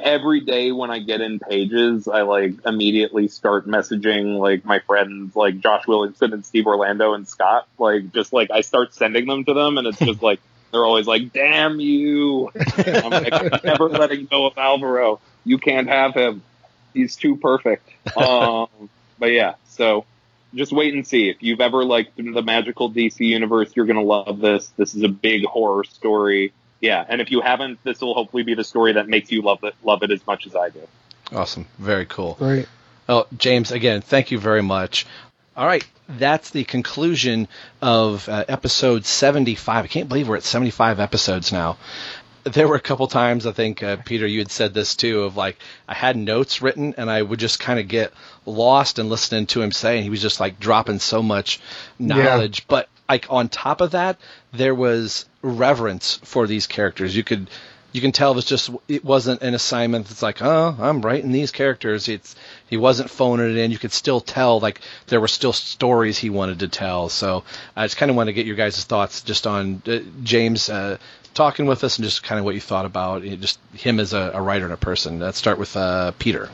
every day when I get in pages, I like immediately start messaging like my friends, like Josh Williamson and Steve Orlando and Scott, like, just like I start sending them to them, and it's just like, they're always like, damn you. I'm like, I'm never letting go of Alvaro. You can't have him. He's too perfect. But yeah, so just wait and see. If you've ever liked the magical DC universe, you're going to love this. This is a big horror story. Yeah, and if you haven't, this will hopefully be the story that makes you love it as much as I do. Awesome. Very cool. Great. Well, James, again, thank you very much. All right, that's the conclusion of episode 75. I can't believe we're at 75 episodes now. There were a couple times, I think, Peter, you had said this too, of like, I had notes written and I would just kind of get lost in listening to him say, and he was just like dropping so much knowledge. Yeah. But like on top of that, there was reverence for these characters. You can tell it wasn't an assignment that's like, oh, I'm writing these characters. He wasn't phoning it in. You could still tell, like, there were still stories he wanted to tell. So I just kind of want to get your guys' thoughts just on James talking with us, and just kind of what you thought about just him as a writer and a person. Let's start with Peter.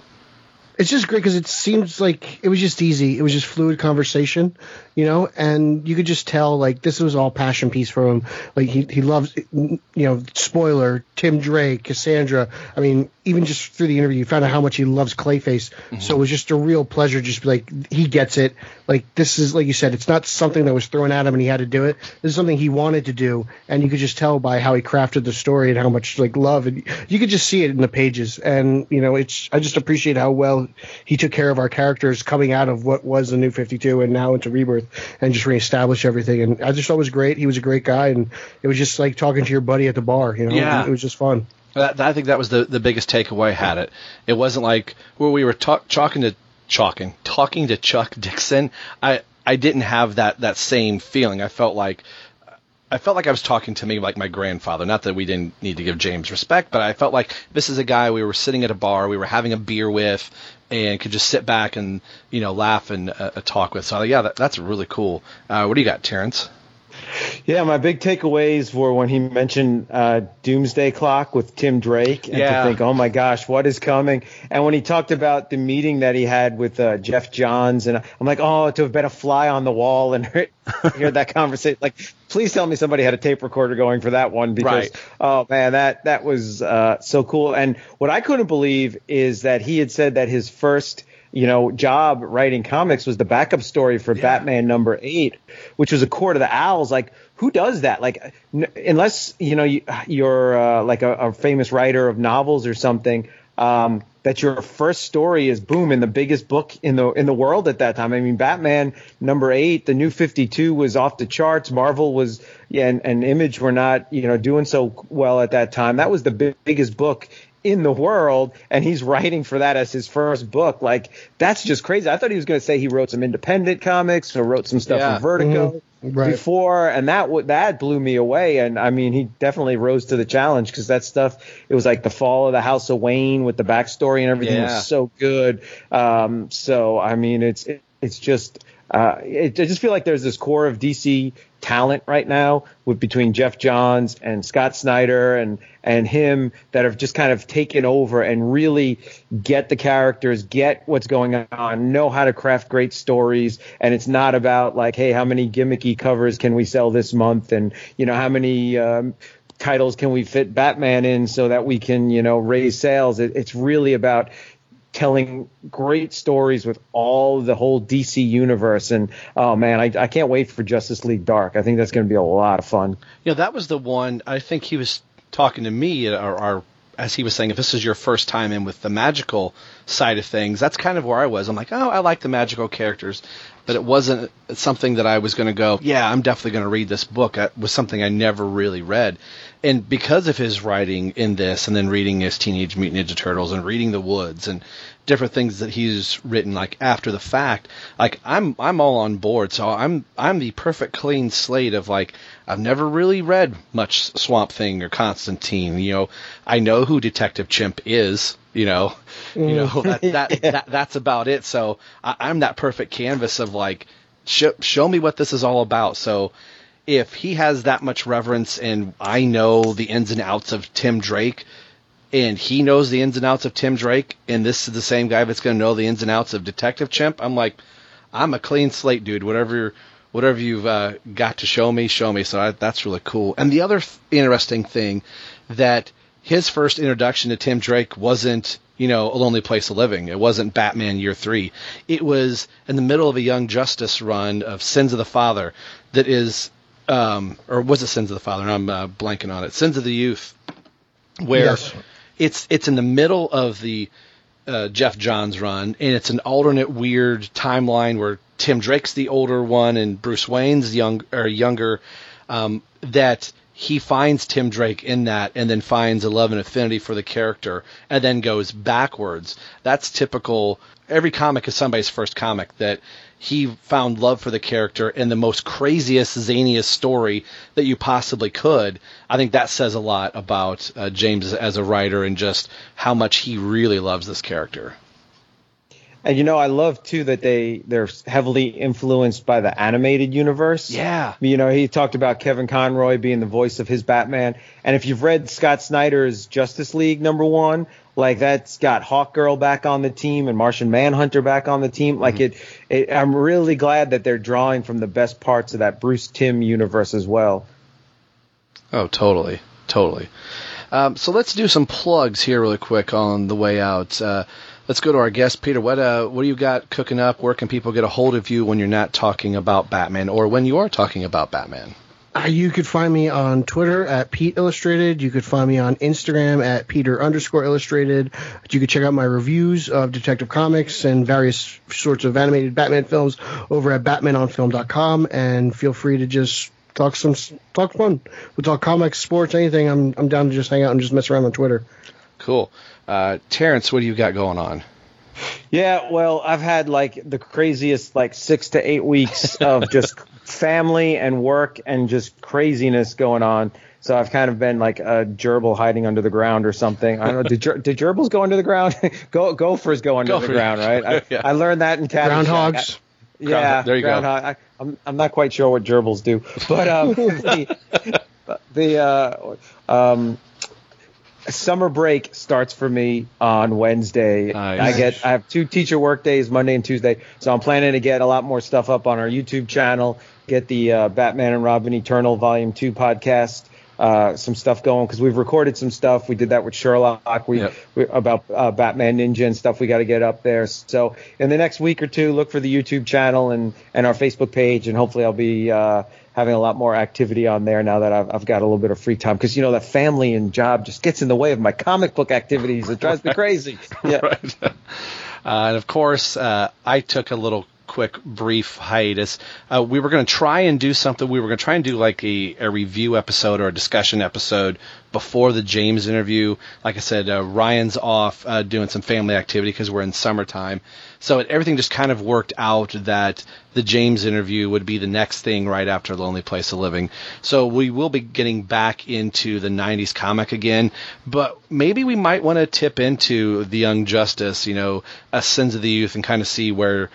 it's just great because it seems like it was just easy. It was just fluid conversation, you know, and you could just tell, like, this was all passion piece for him. Like, he loves, you know, spoiler, Tim Drake, Cassandra. I mean, even just through the interview, you found out how much he loves Clayface. Mm-hmm. So it was just a real pleasure just be like, he gets it. Like, this is, like you said, it's not something that was thrown at him and he had to do it. This is something he wanted to do. And you could just tell by how he crafted the story and how much, like, love. And you could just see it in the pages. And, you know, it's, I just appreciate how well he took care of our characters coming out of what was the New 52 and now into Rebirth and just reestablish everything. And I just thought it was great. He was a great guy. And it was just like talking to your buddy at the bar, you know, it was just fun. I think that was the biggest takeaway I had. It wasn't like where we were talking to Chuck Dixon. I didn't have that same feeling. I felt like I was talking to me like my grandfather. Not that we didn't need to give James respect, but I felt like this is a guy we were sitting at a bar, we were having a beer with, and could just sit back and, you know, laugh and talk with. So yeah, that's really cool. What do you got, Terrence? Yeah, my big takeaways were when he mentioned Doomsday Clock with Tim Drake, and to think, oh my gosh, what is coming? And when he talked about the meeting that he had with Geoff Johns, and I'm like, oh, to have been a fly on the wall and hear that conversation. Like, please tell me somebody had a tape recorder going for that one, because, oh man, that was so cool. And what I couldn't believe is that he had said that his first, you know, job writing comics was the backup story for Batman #8, which was A Court of the Owls. Like, who does that? Like, unless, you know, you're like a famous writer of novels or something, that your first story is boom in the biggest book in the world at that time. I mean, Batman #8, the New 52 was off the charts. Marvel was and Image were not, you know, doing so well at that time. That was the biggest book in the world, and he's writing for that as his first book. Like, that's just crazy. I thought he was going to say he wrote some independent comics or wrote some stuff in Vertigo before, and that blew me away. And I mean, he definitely rose to the challenge, because that stuff, it was like The Fall of the House of Wayne with the backstory and everything was so good. So I mean, it's just I just feel like there's this core of DC talent right now between Geoff Johns and Scott Snyder and him that have just kind of taken over and really get the characters, get what's going on, know how to craft great stories. And it's not about like, hey, how many gimmicky covers can we sell this month? And, you know, how many titles can we fit Batman in so that we can, you know, raise sales? It's really about telling great stories with the whole DC universe. And oh man, I can't wait for Justice League Dark. I think that's going to be a lot of fun. Yeah, that was the one. I think he was talking to me, or as he was saying, if this is your first time in with the magical side of things, that's kind of where I was. I'm like, oh, I like the magical characters, but it wasn't something that I was going to go, yeah, I'm definitely going to read this book. It was something I never really read. And because of his writing in this, and then reading his Teenage Mutant Ninja Turtles and reading The Woods and different things that he's written, like after the fact, like I'm all on board. So I'm the perfect clean slate of like, I've never really read much Swamp Thing or Constantine. You know, I know who Detective Chimp is. You know that's about it. So I'm that perfect canvas of like, show me what this is all about. So if he has that much reverence, and I know the ins and outs of Tim Drake, and he knows the ins and outs of Tim Drake, and this is the same guy that's going to know the ins and outs of Detective Chimp, I'm like, I'm a clean slate, dude. Whatever you've got to show me. So that's really cool. And the other interesting thing that his first introduction to Tim Drake wasn't, you know, A Lonely Place of Living. It wasn't Batman #3. It was in the middle of a Young Justice run of Sins of the Father that is, or was it Sins of the Father? And I'm blanking on it. Sins of the Youth, where it's in the middle of the Geoff Johns run, and it's an alternate weird timeline where Tim Drake's the older one and Bruce Wayne's younger, that he finds Tim Drake in that, and then finds a love and affinity for the character, and then goes backwards. That's typical. Every comic is somebody's first comic that he found love for the character in the most craziest, zaniest story that you possibly could. I think that says a lot about James as a writer, and just how much he really loves this character. And, you know, I love, too, that they're heavily influenced by the animated universe. Yeah. You know, he talked about Kevin Conroy being the voice of his Batman. And if you've read Scott Snyder's Justice League #1, like, that's got Hawkgirl back on the team and Martian Manhunter back on the team. Like, I'm really glad that they're drawing from the best parts of that Bruce Timm universe as well. Oh, totally. Totally. So let's do some plugs here really quick on the way out. Let's go to our guest, Peter. What do you got cooking up? Where can people get a hold of you when you're not talking about Batman, or when you are talking about Batman? You could find me on Twitter at Pete Illustrated. You could find me on Instagram at Peter_Illustrated. You could check out my reviews of Detective Comics and various sorts of animated Batman films over at BatmanOnFilm.com. And feel free to just talk fun. We'll talk comics, sports, anything. I'm down to just hang out and just mess around on Twitter. Cool. Terrence, what do you got going on? Yeah, well, I've had like the craziest 6 to 8 weeks of just family and work and just craziness going on. So I've kind of been like a gerbil hiding under the ground or something. I don't know. Do gerbils go under the ground? Gophers go under the ground, right? Yeah. I learned that in Caddyshack. Groundhogs. Yeah, there you go. I'm not quite sure what gerbils do, but summer break starts for me on Wednesday. Nice. I have 2 teacher work days, Monday and Tuesday, so I'm planning to get a lot more stuff up on our YouTube channel. Get the Batman and Robin Eternal Volume 2 podcast. Some stuff going, because we've recorded some stuff. We did that with Sherlock. About Batman Ninja and stuff we got to get up there. So in the next week or two, look for the YouTube channel and our Facebook page, and hopefully I'll be having a lot more activity on there now that I've got a little bit of free time, because, you know, that family and job just gets in the way of my comic book activities. It drives me crazy. Yeah. Right. And, of course, I took a little quick brief hiatus. We were going to try and do something. We were going to try and do like a review episode or a discussion episode before the James interview. Like I said, Ryan's off doing some family activity because we're in summertime. So everything just kind of worked out that the James interview would be the next thing right after Lonely Place of Living. So we will be getting back into the 90s comic again, but maybe we might want to tip into the Young Justice, you know, Sins of the Youth, and kind of see where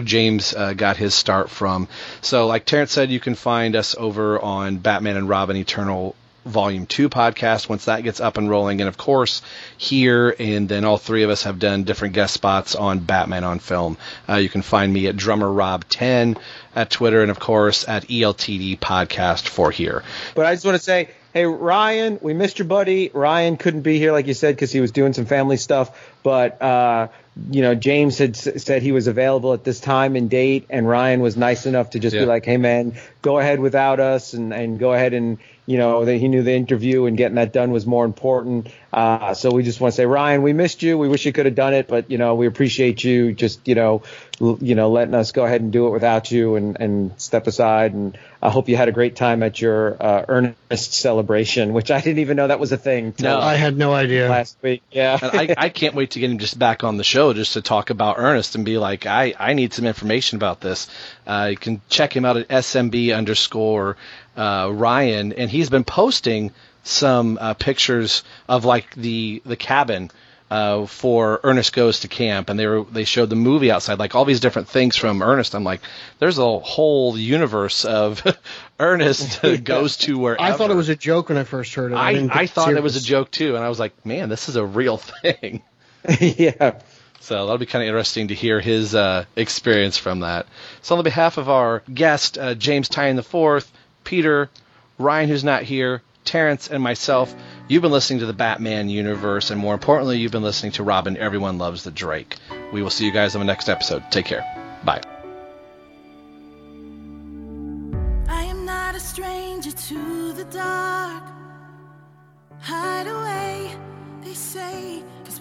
James got his start from. So like Terrence said, you can find us over on Batman and Robin Eternal Volume 2 podcast once that gets up and rolling. And, of course, here, and then all 3 of us have done different guest spots on Batman on Film. You can find me at DrummerRob10 at Twitter, and, of course, at ELTD Podcast for here. But I just want to say, hey, Ryan, we missed your buddy. Ryan couldn't be here, like you said, because he was doing some family stuff. But, you know, James had said he was available at this time and date, and Ryan was nice enough to just be like, hey, man, go ahead without us and go ahead and, you know, he knew the interview and getting that done was more important. So we just want to say, Ryan, we missed you. We wish you could have done it, but, you know, we appreciate you just, you know, letting us go ahead and do it without you and step aside. And I hope you had a great time at your Earnest celebration, which I didn't even know that was a thing. No, I had no idea. Last week, yeah. I can't wait to get him just back on the show just to talk about Earnest and be like, I need some information about this. You can check him out at SMB_Ryan, and he's been posting some pictures of like the cabin for Ernest Goes to Camp, and they showed the movie outside, like all these different things from Ernest. I'm like, there's a whole universe of Ernest goes to wherever. I thought it was a joke when I first heard it. I thought it was a joke too, and I was like, man, this is a real thing. Yeah. So that'll be kind of interesting to hear his experience from that. So on the behalf of our guest, James Tynion IV, Peter, Ryan, who's not here, Terrence, and myself, you've been listening to the Batman universe, and more importantly, you've been listening to Robin, Everyone Loves the Drake. We will see you guys on the next episode. Take care. Bye. I am not a stranger to the dark. Hide away, they say, because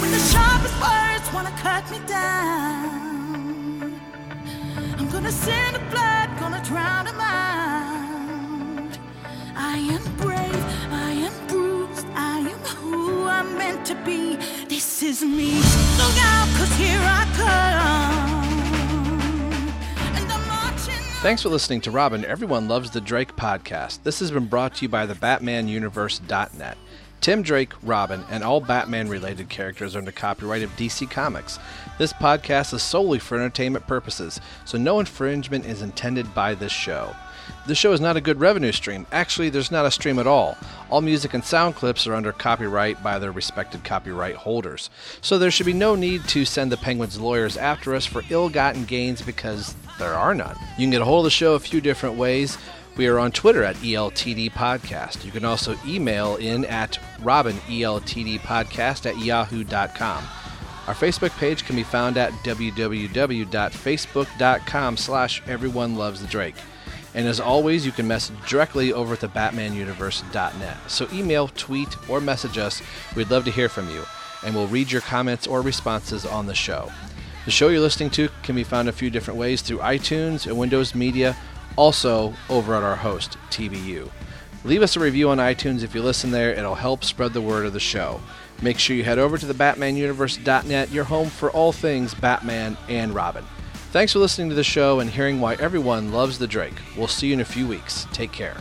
When the sharpest words wanna cut me down, I'm Gonna send a blood, gonna drown a mind. I am brave, I am bruised, I am who I'm meant to be. This is me. Look out, 'cause here I come. And I'm marching. Thanks for listening to Robin, Everyone Loves the Drake podcast. This has been brought to you by the BatmanUniverse.net. Tim Drake, Robin, and all Batman-related characters are under copyright of DC Comics. This podcast is solely for entertainment purposes, so no infringement is intended by this show. This show is not a good revenue stream. Actually, there's not a stream at all. All music and sound clips are under copyright by their respected copyright holders. So there should be no need to send the Penguins' lawyers after us for ill-gotten gains because there are none. You can get a hold of the show a few different ways. We are on Twitter at ELTD Podcast. You can also email in at robineltdpodcast@yahoo.com. Our Facebook page can be found at facebook.com/everyonelovesthedrake. And as always, you can message directly over at the batmanuniverse.net. So email, tweet, or message us. We'd love to hear from you, and we'll read your comments or responses on the show. The show you're listening to can be found a few different ways through iTunes and Windows Media, also over at our host, TBU. Leave us a review on iTunes if you listen there. It'll help spread the word of the show. Make sure you head over to the BatmanUniverse.net, your home for all things Batman and Robin. Thanks for listening to the show and hearing why everyone loves the Drake. We'll see you in a few weeks. Take care.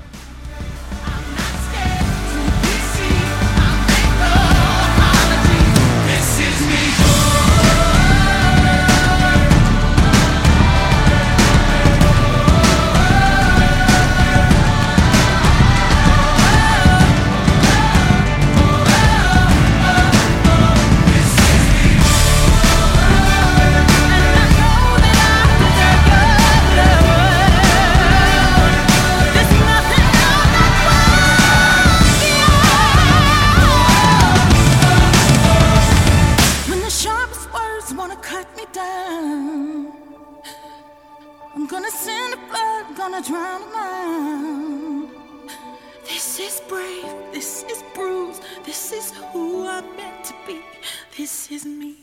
This is who I'm meant to be. This is me.